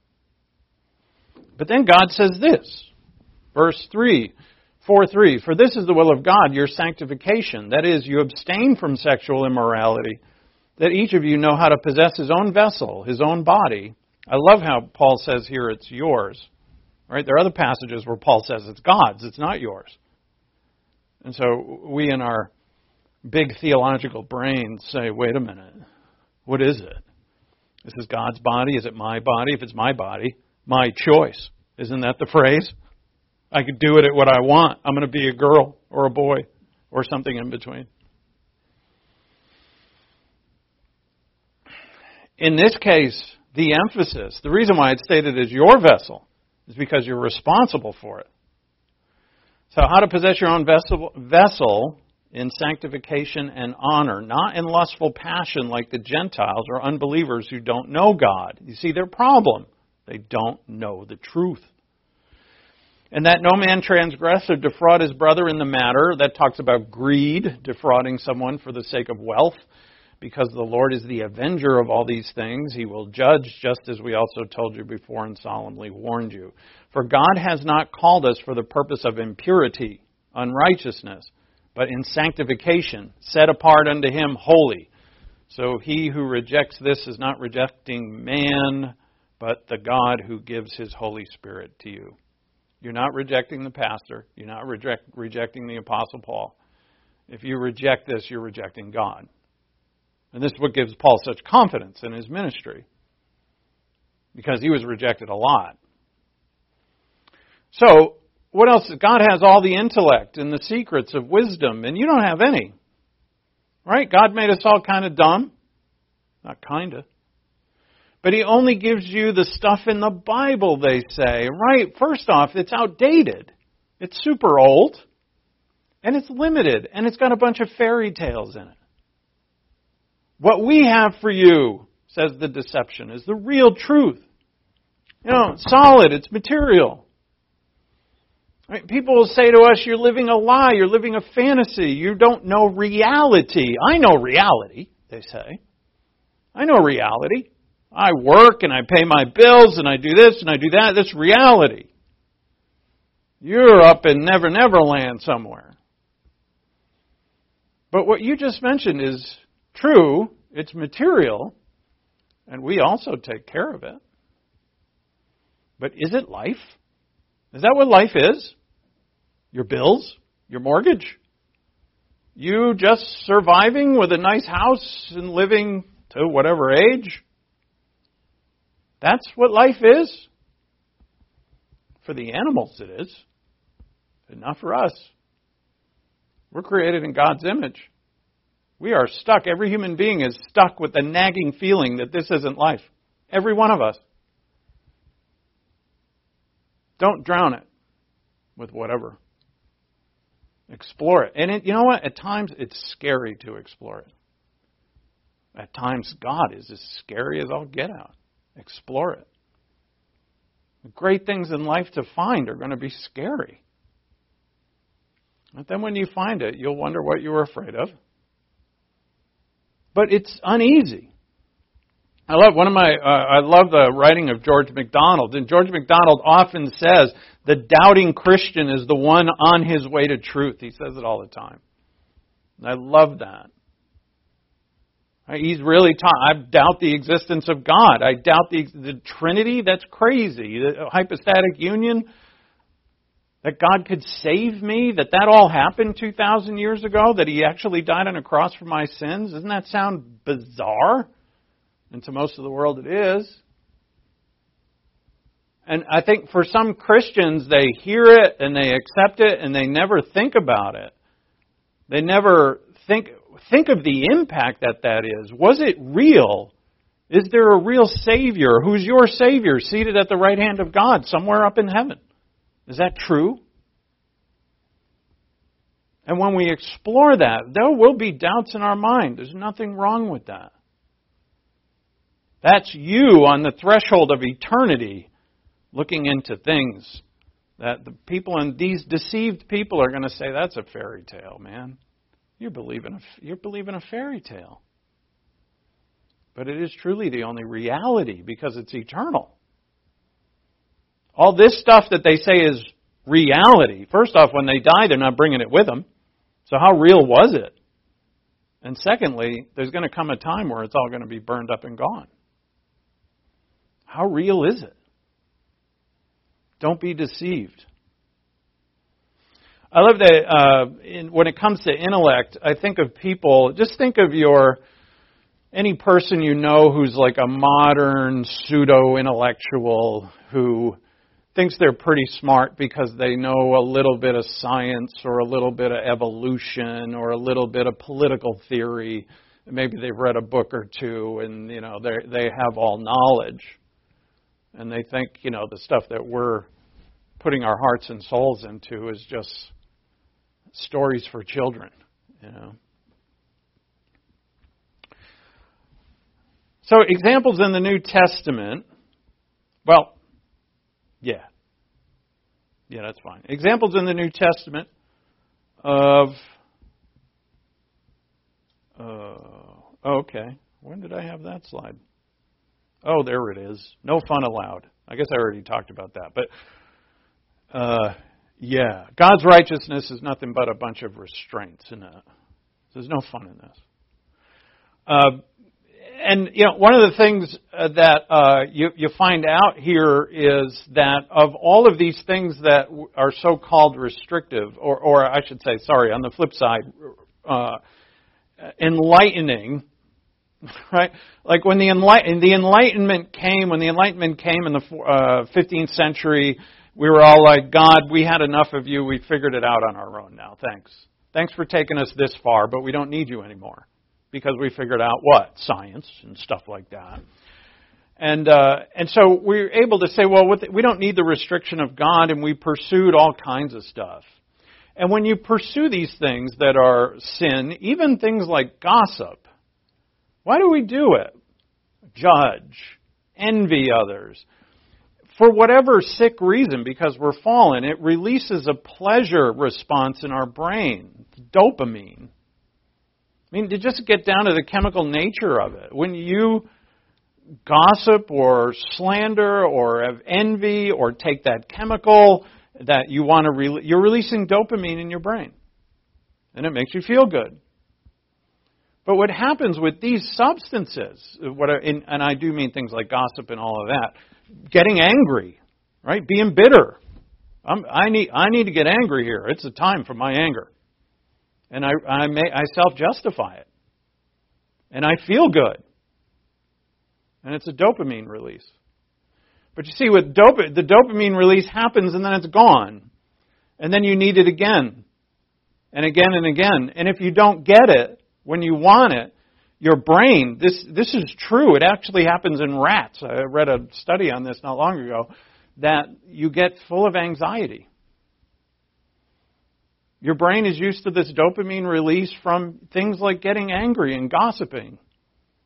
But then God says this, verse three, four three, for this is the will of God, your sanctification. That is, you abstain from sexual immorality, that each of you know how to possess his own vessel, his own body. I love how Paul says here it's yours. Right? There are other passages where Paul says it's God's, it's not yours. And so we in our big theological brains say, wait a minute, what is it? This is God's body. Is it my body? If it's my body, my choice. Isn't that the phrase? I could do it at what I want. I'm going to be a girl or a boy or something in between. In this case, the emphasis, the reason why it's stated as your vessel is because you're responsible for it. So how to possess your own vessel, vessel in sanctification and honor, not in lustful passion like the Gentiles or unbelievers who don't know God. You see their problem. They don't know the truth. And that no man transgress or defraud his brother in the matter. That talks about greed, defrauding someone for the sake of wealth, because the Lord is the avenger of all these things. He will judge, just as we also told you before and solemnly warned you. For God has not called us for the purpose of impurity, unrighteousness, but in sanctification, set apart unto him holy. So he who rejects this is not rejecting man, but the God who gives his Holy Spirit to you. You're not rejecting the pastor. You're not reject, rejecting the Apostle Paul. If you reject this, you're rejecting God. And this is what gives Paul such confidence in his ministry, because he was rejected a lot. So, what else? God has all the intellect and the secrets of wisdom, and you don't have any. Right? God made us all kind of dumb. Not kind of. But he only gives you the stuff in the Bible, they say. Right? First off, it's outdated. It's super old. And it's limited. And it's got a bunch of fairy tales in it. What we have for you, says the deception, is the real truth. You know, it's solid. It's material. People will say to us, you're living a lie, you're living a fantasy, you don't know reality. I know reality, they say. I know reality. I work and I pay my bills and I do this and I do that. That's reality. You're up in Never Never Land somewhere. But what you just mentioned is true, it's material, and we also take care of it. But is it life? Is that what life is? Your bills? Your mortgage? You just surviving with a nice house and living to whatever age? That's what life is? For the animals it is. But not for us. We're created in God's image. We are stuck. Every human being is stuck with the nagging feeling that this isn't life. Every one of us. Don't drown it with whatever. Explore it. And it, you know what? At times, it's scary to explore it. At times, God is as scary as all get out. Explore it. great things in life to find are going to be scary. But then when you find it, you'll wonder what you were afraid of. But it's uneasy. I love one of my. Uh, I love the writing of George MacDonald, and George MacDonald often says the doubting Christian is the one on his way to truth. He says it all the time. And I love that. He's really taught. I doubt the existence of God. I doubt the, the Trinity. That's crazy. The hypostatic union. That God could save me. That that all happened two thousand years ago. That He actually died on a cross for my sins. Doesn't that sound bizarre? And to most of the world it is. And I think for some Christians, they hear it and they accept it and they never think about it. They never think... Think of the impact that that is. Was it real? Is there a real Savior? Who's your Savior seated at the right hand of God somewhere up in heaven? Is that true? And when we explore that, there will be doubts in our mind. There's nothing wrong with that. That's you on the threshold of eternity looking into things that the people and these deceived people are going to say, that's a fairy tale, man. You're believing, a, you're believing a fairy tale. But it is truly the only reality because it's eternal. All this stuff that they say is reality. First off, when they die, they're not bringing it with them. So how real was it? And secondly, there's going to come a time where it's all going to be burned up and gone. How real is it? Don't be deceived. I love that uh, in, when it comes to intellect, I think of people, just think of your, any person you know who's like a modern pseudo-intellectual who thinks they're pretty smart because they know a little bit of science or a little bit of evolution or a little bit of political theory. Maybe they've read a book or two and, you know, they they have all knowledge. And they think, you know, the stuff that we're putting our hearts and souls into is just stories for children, you know. So examples in the New Testament. Well, yeah. Yeah, that's fine. Examples in the New Testament of... Uh, okay. When did I have that slide? Oh, there it is. No fun allowed. I guess I already talked about that. But... Uh, yeah, God's righteousness is nothing but a bunch of restraints. In it. There's no fun in this. Uh, and, you know, one of the things that uh, you, you find out here is that of all of these things that are so-called restrictive, or, or I should say, sorry, on the flip side, uh, enlightening, right? Like when the, enlighten, the Enlightenment came, when the Enlightenment came in the uh, fifteenth century, we were all like, God, we had enough of you. We figured it out on our own now. Thanks. Thanks for taking us this far, but we don't need you anymore because we figured out what? Science and stuff like that. And uh, and so we're able to say, well, with, we don't need the restriction of God, and we pursued all kinds of stuff. And when you pursue these things that are sin, even things like gossip, why do we do it? Judge, envy others. For whatever sick reason, because we're fallen, it releases a pleasure response in our brain, dopamine. I mean, to just get down to the chemical nature of it, when you gossip or slander or have envy or take that chemical that you want to release, you're releasing dopamine in your brain, and it makes you feel good. But what happens with these substances, what are, and, and I do mean things like gossip and all of that, getting angry, right? Being bitter. I'm, I need I need to get angry here. It's a time for my anger, and I I, may, I self-justify it, and I feel good, and it's a dopamine release. But you see, with dope the dopamine release happens, and then it's gone, and then you need it again, and again and again. And if you don't get it when you want it, your brain, this this is true. It actually happens in rats. I read a study on this not long ago, that you get full of anxiety. Your brain is used to this dopamine release from things like getting angry and gossiping.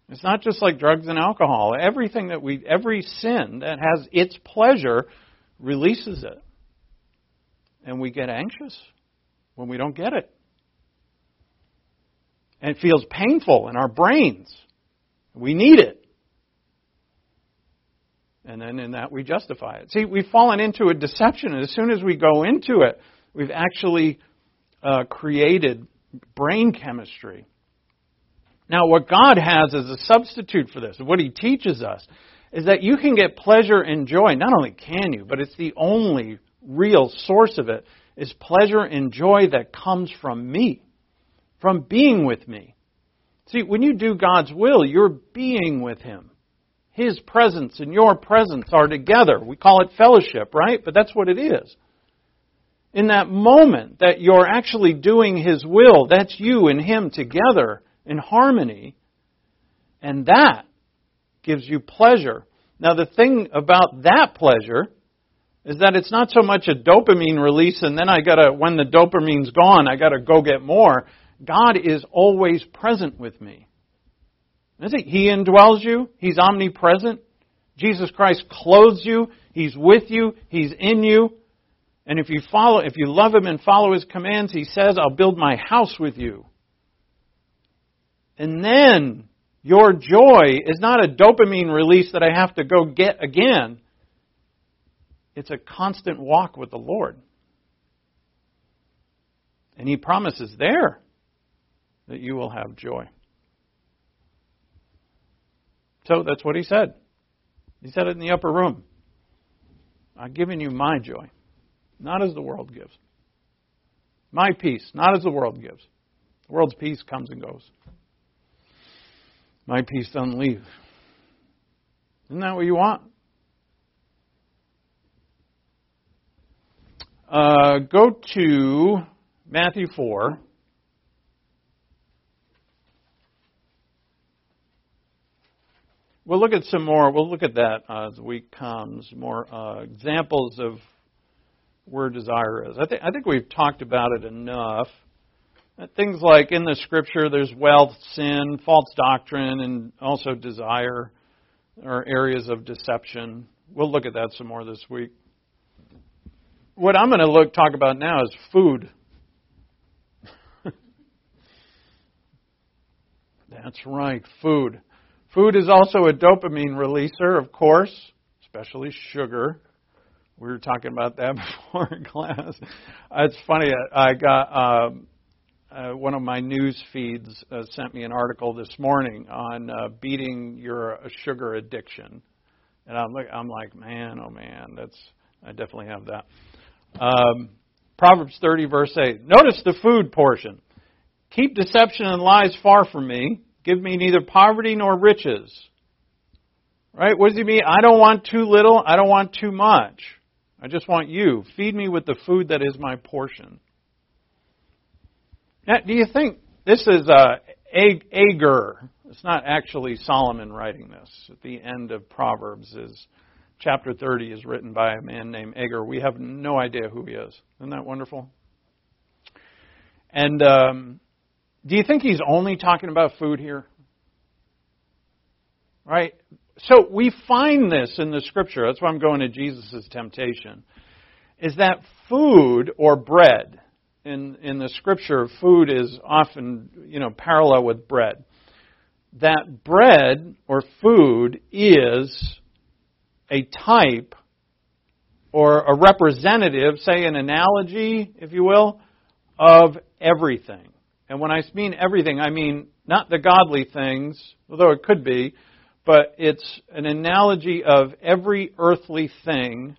It's not just like drugs and alcohol. Everything that we, every sin that has its pleasure releases it. And we get anxious when we don't get it. And it feels painful in our brains. We need it. And then in that we justify it. See, we've fallen into a deception. And as soon as we go into it, we've actually uh, created brain chemistry. Now, what God has as a substitute for this, what He teaches us, is that you can get pleasure and joy. Not only can you, but it's the only real source of it, is pleasure and joy that comes from me, from being with me. See, when you do God's will, you're being with Him. His presence and your presence are together. We call it fellowship, right? But that's what it is. In that moment that you're actually doing His will, that's you and Him together, in harmony, and that gives you pleasure. Now, the thing about that pleasure is that it's not so much a dopamine release, and then I gotta, when the dopamine's gone, I gotta go get more. God is always present with me. Is it? He indwells you. He's omnipresent. Jesus Christ clothes you. He's with you. He's in you. And if you follow, if you love Him and follow His commands, He says, "I'll build my house with you." And then your joy is not a dopamine release that I have to go get again. It's a constant walk with the Lord. And He promises there that you will have joy. So that's what He said. He said it in the upper room. I've given you my joy, not as the world gives. My peace, not as the world gives. The world's peace comes and goes. My peace doesn't leave. Isn't that what you want? Uh, go to Matthew four. We'll look at some more. We'll look at that uh, as the week comes. More uh, examples of where desire is. I think I think we've talked about it enough. Things like in the Scripture, there's wealth, sin, false doctrine, and also desire or areas of deception. We'll look at that some more this week. What I'm going to look talk about now is food. That's right, food. Food is also a dopamine releaser, of course, especially sugar. We were talking about that before in class. It's funny, I got... Um, Uh, one of my news feeds uh, sent me an article this morning on uh, beating your uh, sugar addiction, and I'm like, I'm like, man, oh man, that's I definitely have that. Um, Proverbs thirty verse eight. Notice the food portion. Keep deception and lies far from me. Give me neither poverty nor riches. Right? What does he mean? I don't want too little. I don't want too much. I just want you. Feed me with the food that is my portion. Now, do you think this is uh, Agur? It's not actually Solomon writing this. At the end of Proverbs, is chapter thirty is written by a man named Agur. We have no idea who he is. Isn't that wonderful? And um, do you think he's only talking about food here? Right? So we find this in the Scripture. That's why I'm going to Jesus' temptation. Is that food or bread? In, in the Scripture, food is often, you know, parallel with bread. That bread or food is a type or a representative, say an analogy, if you will, of everything. And when I mean everything, I mean not the godly things, although it could be, but it's an analogy of every earthly thing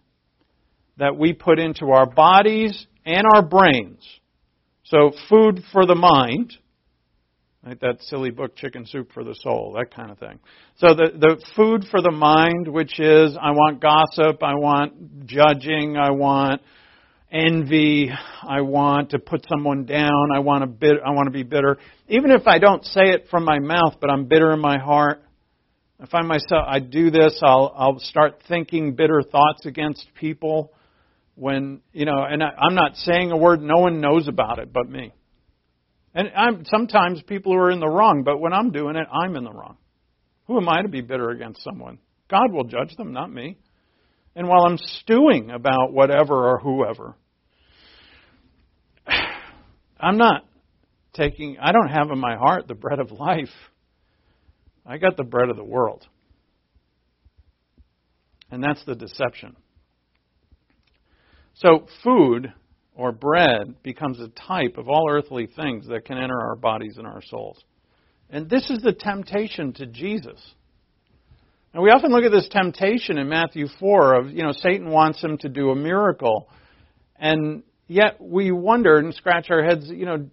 that we put into our bodies and our brains. So food for the mind, like that silly book, Chicken Soup for the Soul, that kind of thing. So the, the food for the mind, which is I want gossip, I want judging, I want envy, I want to put someone down, I want to bit, I want to be bitter. Even if I don't say it from my mouth, but I'm bitter in my heart, I find myself, I do this, I'll, I'll start thinking bitter thoughts against people. When, you know, and I, I'm not saying a word, no one knows about it but me. And I'm sometimes people who are in the wrong, but when I'm doing it, I'm in the wrong. Who am I to be bitter against someone? God will judge them, not me. and while I'm stewing about whatever or whoever, I'm not taking, I don't have in my heart the bread of life. I got the bread of the world. And that's the deception. So food or bread becomes a type of all earthly things that can enter our bodies and our souls. And this is the temptation to Jesus. Now, we often look at this temptation in Matthew four of, you know, Satan wants him to do a miracle. And yet we wonder and scratch our heads, you know,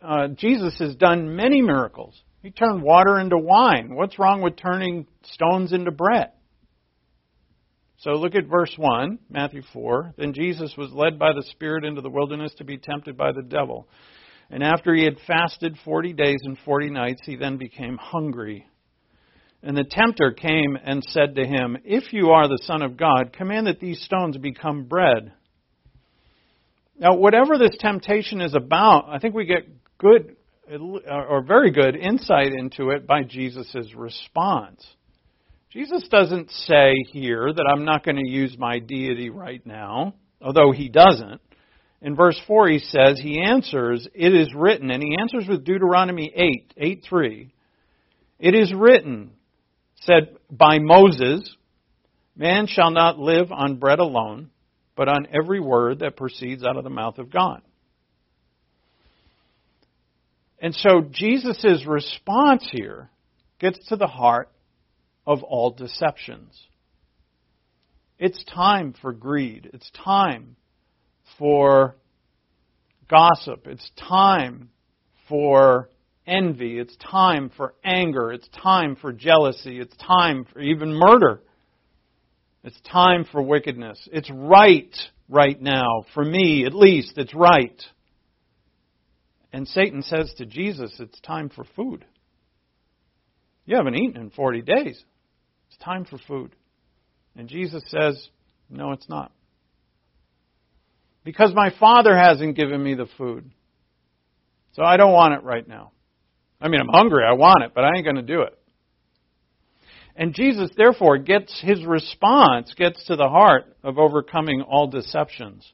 uh, Jesus has done many miracles. He turned water into wine. What's wrong with turning stones into bread? So look at verse one, Matthew four. Then Jesus was led by the Spirit into the wilderness to be tempted by the devil. And after he had fasted forty days and forty nights, he then became hungry. And the tempter came and said to him, "If you are the Son of God, command that these stones become bread." Now, whatever this temptation is about, I think we get good or very good insight into it by Jesus' response. Jesus doesn't say here that I'm not going to use my deity right now, although he doesn't. In verse four, he says, he answers, "It is written," and he answers with Deuteronomy eight, eight three. "It is written, said by Moses, man shall not live on bread alone, but on every word that proceeds out of the mouth of God." And so Jesus' response here gets to the heart of all deceptions. It's time for greed. It's time for gossip. It's time for envy. It's time for anger. It's time for jealousy. It's time for even murder. It's time for wickedness. It's right right now. For me, at least, it's right. And Satan says to Jesus, it's time for food. You haven't eaten in forty days. It's time for food. And Jesus says, no, it's not. Because my Father hasn't given me the food. So I don't want it right now. I mean, I'm hungry, I want it, but I ain't going to do it. And Jesus, therefore, gets his response, gets to the heart of overcoming all deceptions.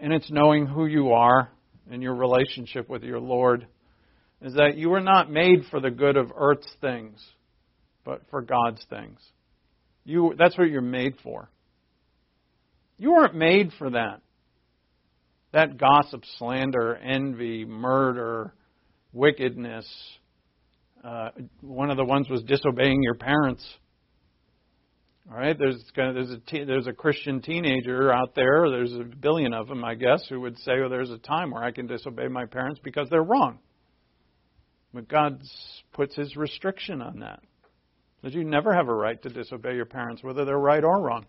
And it's knowing who you are and your relationship with your Lord is that you were not made for the good of earth's things, but for God's things. You, that's what you're made for. You weren't made for that. That gossip, slander, envy, murder, wickedness. Uh, one of the ones was disobeying your parents. All right, there's kind of, there's a te- there's a Christian teenager out there. There's a billion of them, I guess, who would say, "Well, there's a time where I can disobey my parents because they're wrong." But God puts his restriction on that. Because you never have a right to disobey your parents, whether they're right or wrong.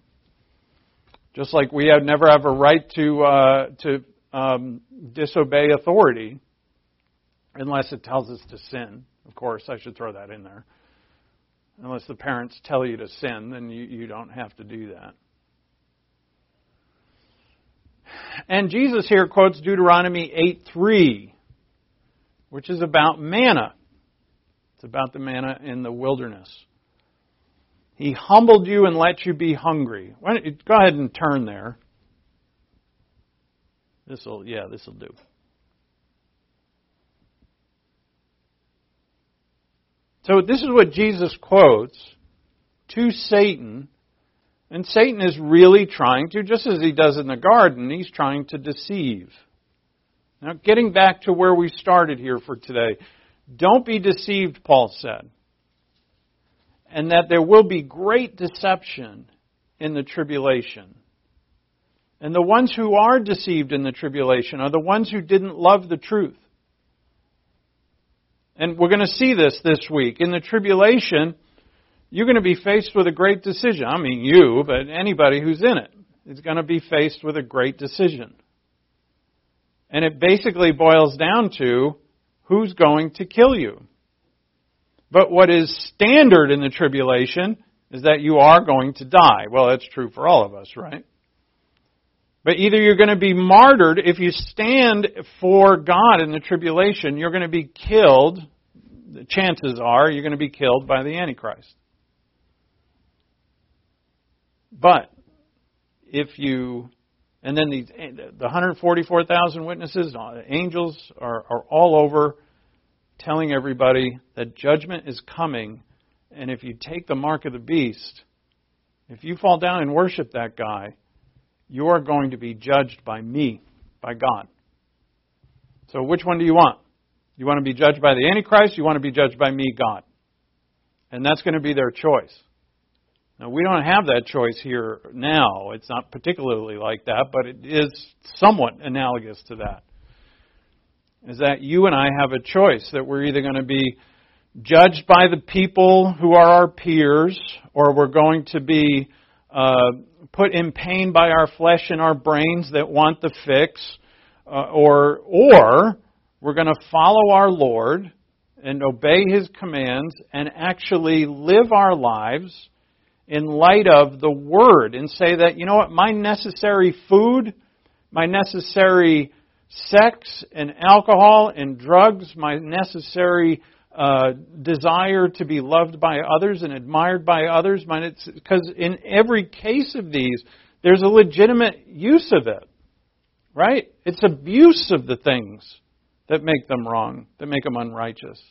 Just like we have never have a right to uh, to um, disobey authority, unless it tells us to sin. Of course, I should throw that in there. Unless the parents tell you to sin, then you, you don't have to do that. And Jesus here quotes Deuteronomy eight three. Which is about manna. It's about the manna in the wilderness. He humbled you and let you be hungry. Why don't you go ahead and turn there. This'll, yeah, this'll do. So this is what Jesus quotes to Satan. And Satan is really trying to, just as he does in the garden, he's trying to deceive. Now, getting back to where we started here for today, don't be deceived, Paul said, and that there will be great deception in the tribulation. And the ones who are deceived in the tribulation are the ones who didn't love the truth. And we're going to see this this week. In the tribulation, you're going to be faced with a great decision. I mean you, but anybody who's in it is going to be faced with a great decision. And it basically boils down to who's going to kill you. But what is standard in the tribulation is that you are going to die. Well, that's true for all of us, right? But either you're going to be martyred if you stand for God in the tribulation, you're going to be killed. The chances are you're going to be killed by the Antichrist. But if you, and then the, the one hundred forty-four thousand witnesses, angels are, are all over telling everybody that judgment is coming. And if you take the mark of the beast, if you fall down and worship that guy, you are going to be judged by me, by God. So which one do you want? You want to be judged by the Antichrist? You want to be judged by me, God? And that's going to be their choice. Now, we don't have that choice here now. It's not particularly like that, but it is somewhat analogous to that. Is that you and I have a choice that we're either going to be judged by the people who are our peers, or we're going to be uh, put in pain by our flesh and our brains that want the fix, uh, or or we're going to follow our Lord and obey His commands and actually live our lives in light of the Word and say that, you know what, my necessary food, my necessary sex and alcohol and drugs, my necessary Uh, desire to be loved by others and admired by others, because in every case of these, there's a legitimate use of it, right? It's abuse of the things that make them wrong, that make them unrighteous.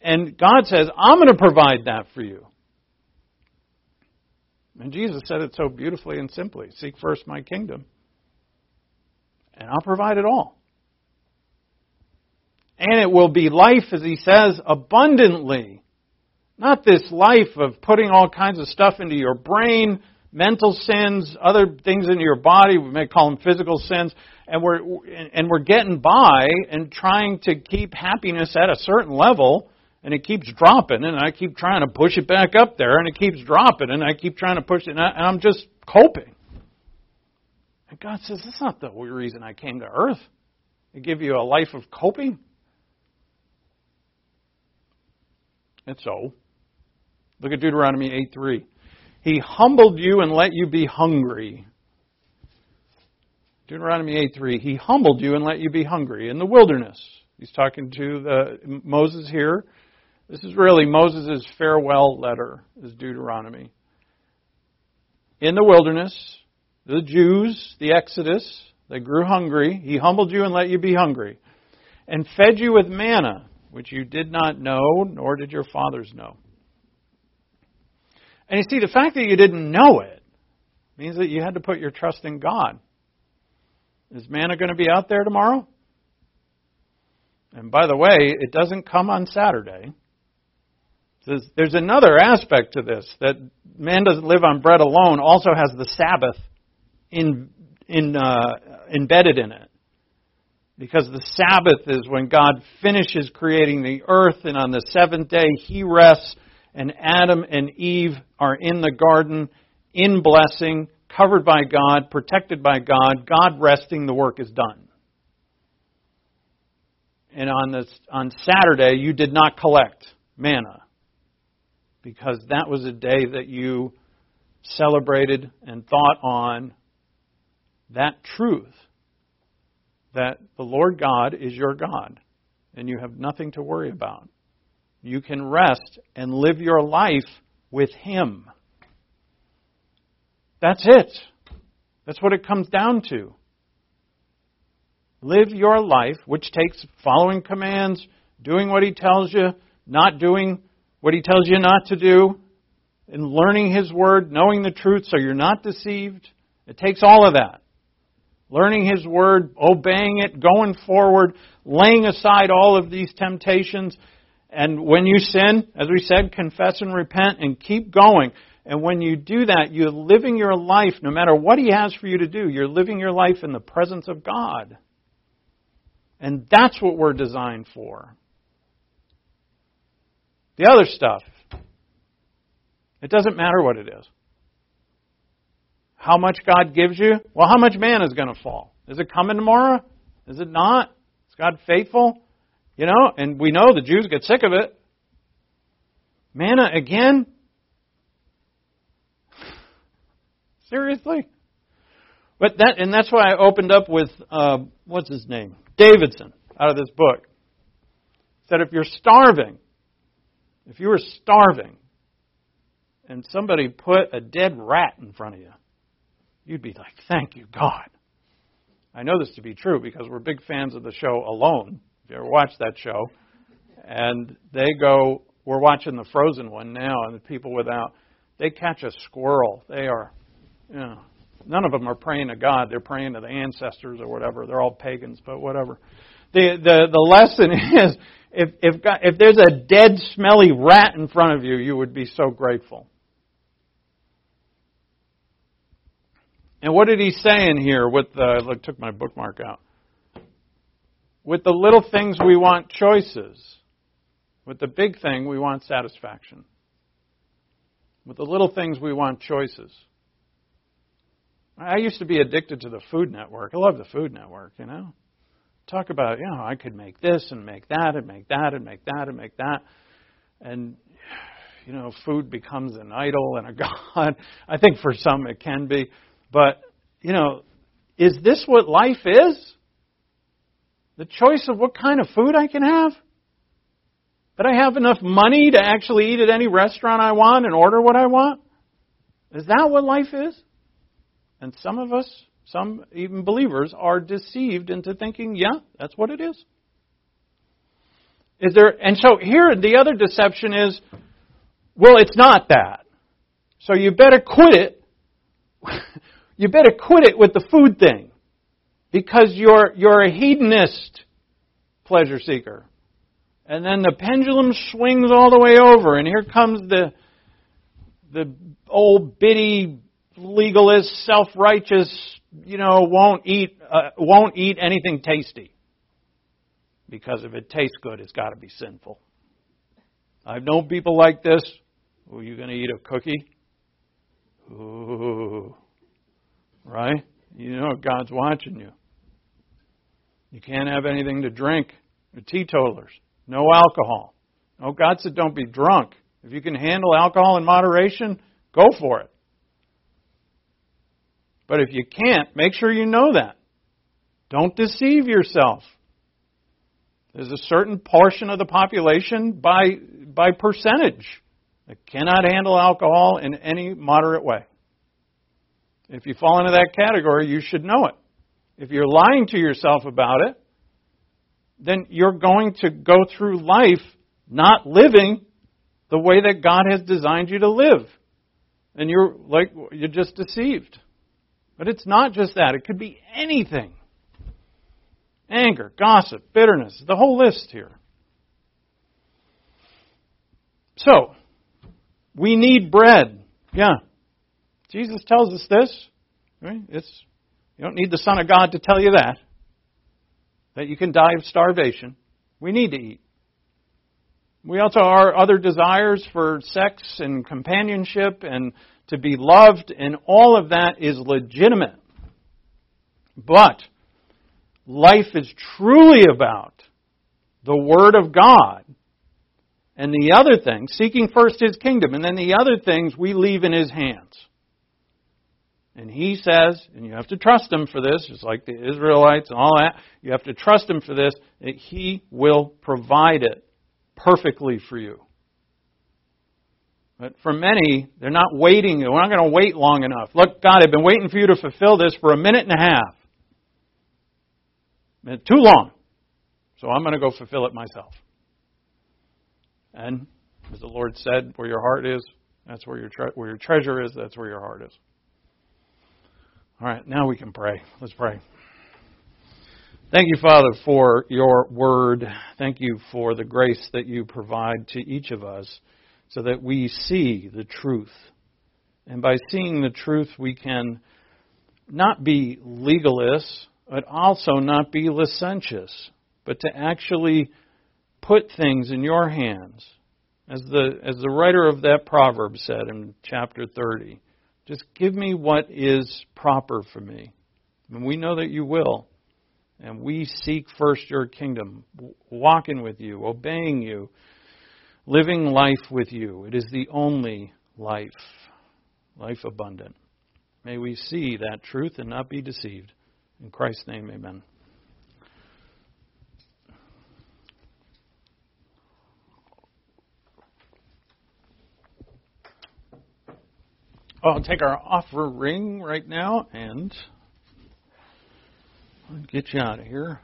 And God says, I'm going to provide that for you. And Jesus said it so beautifully and simply, seek first my kingdom, and I'll provide it all. And it will be life, as he says, abundantly. Not this life of putting all kinds of stuff into your brain, mental sins, other things into your body. We may call them physical sins. And we're and we're getting by and trying to keep happiness at a certain level. And it keeps dropping. And I keep trying to push it back up there. And it keeps dropping. And I keep trying to push it. And, I, and I'm just coping. And God says, that's not the reason I came to earth. To give you a life of coping. And so, look at Deuteronomy eight three. He humbled you and let you be hungry. Deuteronomy eight three. He humbled you and let you be hungry in the wilderness. He's talking to the, Moses here. This is really Moses' farewell letter, is Deuteronomy. In the wilderness, the Jews, the Exodus, they grew hungry. He humbled you and let you be hungry. And fed you with manna, which you did not know, nor did your fathers know. And you see, the fact that you didn't know it means that you had to put your trust in God. Is manna going to be out there tomorrow? And by the way, it doesn't come on Saturday. There's another aspect to this, that man doesn't live on bread alone, also has the Sabbath in, in, uh, embedded in it. Because the Sabbath is when God finishes creating the earth, and on the seventh day He rests, and Adam and Eve are in the garden, in blessing, covered by God, protected by God, God resting, the work is done. And on this, on Saturday, you did not collect manna, because that was a day that you celebrated and thought on that truth. That the Lord God is your God, and you have nothing to worry about. You can rest and live your life with Him. That's it. That's what it comes down to. Live your life, which takes following commands, doing what He tells you, not doing what He tells you not to do, and learning His Word, knowing the truth so you're not deceived. It takes all of that. Learning His Word, obeying it, going forward, laying aside all of these temptations. And when you sin, as we said, confess and repent and keep going. And when you do that, you're living your life, no matter what He has for you to do, you're living your life in the presence of God. And that's what we're designed for. The other stuff, it doesn't matter what it is. How much God gives you? Well, how much man is going to fall? Is it coming tomorrow? Is it not? Is God faithful? You know, and we know the Jews get sick of it. Manna again? Seriously? But that, and that's why I opened up with, uh, what's his name? Davidson, out of this book. Said if you're starving, if you were starving, and somebody put a dead rat in front of you, you'd be like, thank you, God. I know this to be true because we're big fans of the show Alone. If you ever watched that show, and they go, we're watching the Frozen one now, and the people without, they catch a squirrel. They are, you know, none of them are praying to God. They're praying to the ancestors or whatever. They're all pagans, but whatever. The the, the lesson is, if if God, if there's a dead, smelly rat in front of you, you would be so grateful. And what did he say in here with the, look, took my bookmark out. With the little things we want choices. With the big thing we want satisfaction. With the little things we want choices. I used to be addicted to the Food Network. I love the Food Network, you know. Talk about, you know, I could make this and make that and make that and make that and make that. And, you know, food becomes an idol and a god. I think for some it can be. But, you know, is this what life is? The choice of what kind of food I can have? That I have enough money to actually eat at any restaurant I want and order what I want? Is that what life is? And some of us, some even believers, are deceived into thinking, yeah, that's what it is. Is there? And so here the other deception is, well, it's not that. So you better quit it. You better quit it with the food thing, because you're you're a hedonist pleasure seeker. And then the pendulum swings all the way over, and here comes the the old biddy legalist, self-righteous, you know, won't eat uh, won't eat anything tasty, because if it tastes good, it's got to be sinful. I've known people like this. Oh, you going to eat a cookie? Ooh. Right? You know God's watching you. You can't have anything to drink. You're teetotalers. No alcohol. No, God said don't be drunk. If you can handle alcohol in moderation, go for it. But if you can't, make sure you know that. Don't deceive yourself. There's a certain portion of the population by by percentage that cannot handle alcohol in any moderate way. If you fall into that category, you should know it. If you're lying to yourself about it, then you're going to go through life not living the way that God has designed you to live. And you're like, you're just deceived. But it's not just that. It could be anything. Anger, gossip, bitterness, the whole list here. So, we need bread. Yeah. Jesus tells us this. Right? It's, you don't need the Son of God to tell you that. That you can die of starvation. We need to eat. We also are other desires for sex and companionship and to be loved, and all of that is legitimate. But life is truly about the Word of God. And the other thing, seeking first His kingdom, and then the other things we leave in His hands. And He says, and you have to trust Him for this, just like the Israelites and all that, you have to trust Him for this, that He will provide it perfectly for you. But for many, they're not waiting. We're not going to wait long enough. Look, God, I've been waiting for you to fulfill this for a minute and a half. It's too long. So I'm going to go fulfill it myself. And as the Lord said, where your heart is, that's where your, tre- where your treasure is, that's where your heart is. All right, now we can pray. Let's pray. Thank you, Father, for your word. Thank you for the grace that you provide to each of us so that we see the truth. And by seeing the truth, we can not be legalists, but also not be licentious, but to actually put things in your hands. As the, as the writer of that proverb said in chapter thirty, just give me what is proper for me. And we know that you will. And we seek first your kingdom, walking with you, obeying you, living life with you. It is the only life, life abundant. May we see that truth and not be deceived. In Christ's name, amen. I'll take our offering right now and I'll get you out of here.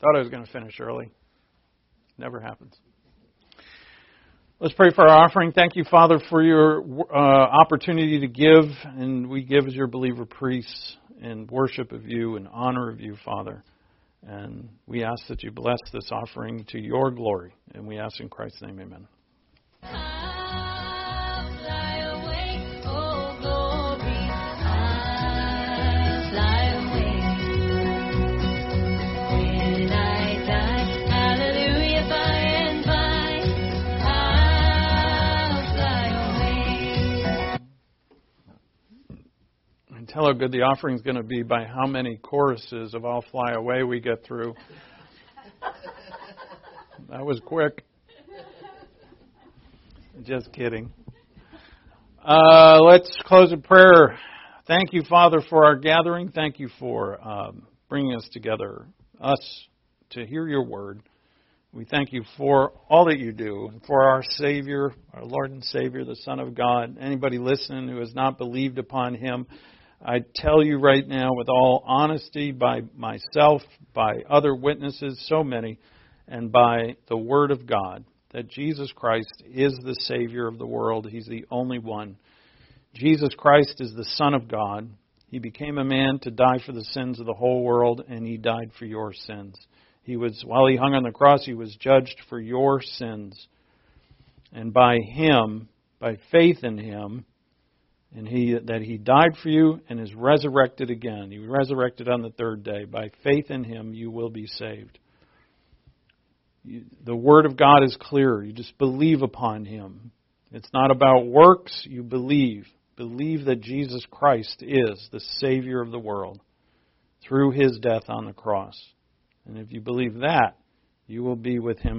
Thought I was going to finish early. Never happens. Let's pray for our offering. Thank you, Father, for your uh, opportunity to give. And we give as your believer priests in worship of you and honor of you, Father. And we ask that you bless this offering to your glory. And we ask in Christ's name, amen. Tell how good the offering is going to be by how many choruses of "I'll Fly Away" we get through. That was quick. Just kidding. Uh, let's close in prayer. Thank you, Father, for our gathering. Thank you for um, bringing us together, us to hear your word. We thank you for all that you do and for our Savior, our Lord and Savior, the Son of God. Anybody listening who has not believed upon him, I tell you right now, with all honesty, by myself, by other witnesses, so many, and by the Word of God, that Jesus Christ is the Savior of the world. He's the only one. Jesus Christ is the Son of God. He became a man to die for the sins of the whole world, and he died for your sins. He was, while he hung on the cross, he was judged for your sins. And by him, by faith in him, And he that he died for you and is resurrected again. He resurrected on the third day. By faith in him, you will be saved. You, the word of God is clear. You just believe upon him. It's not about works. You believe. Believe that Jesus Christ is the Savior of the world through his death on the cross. And if you believe that, you will be with him.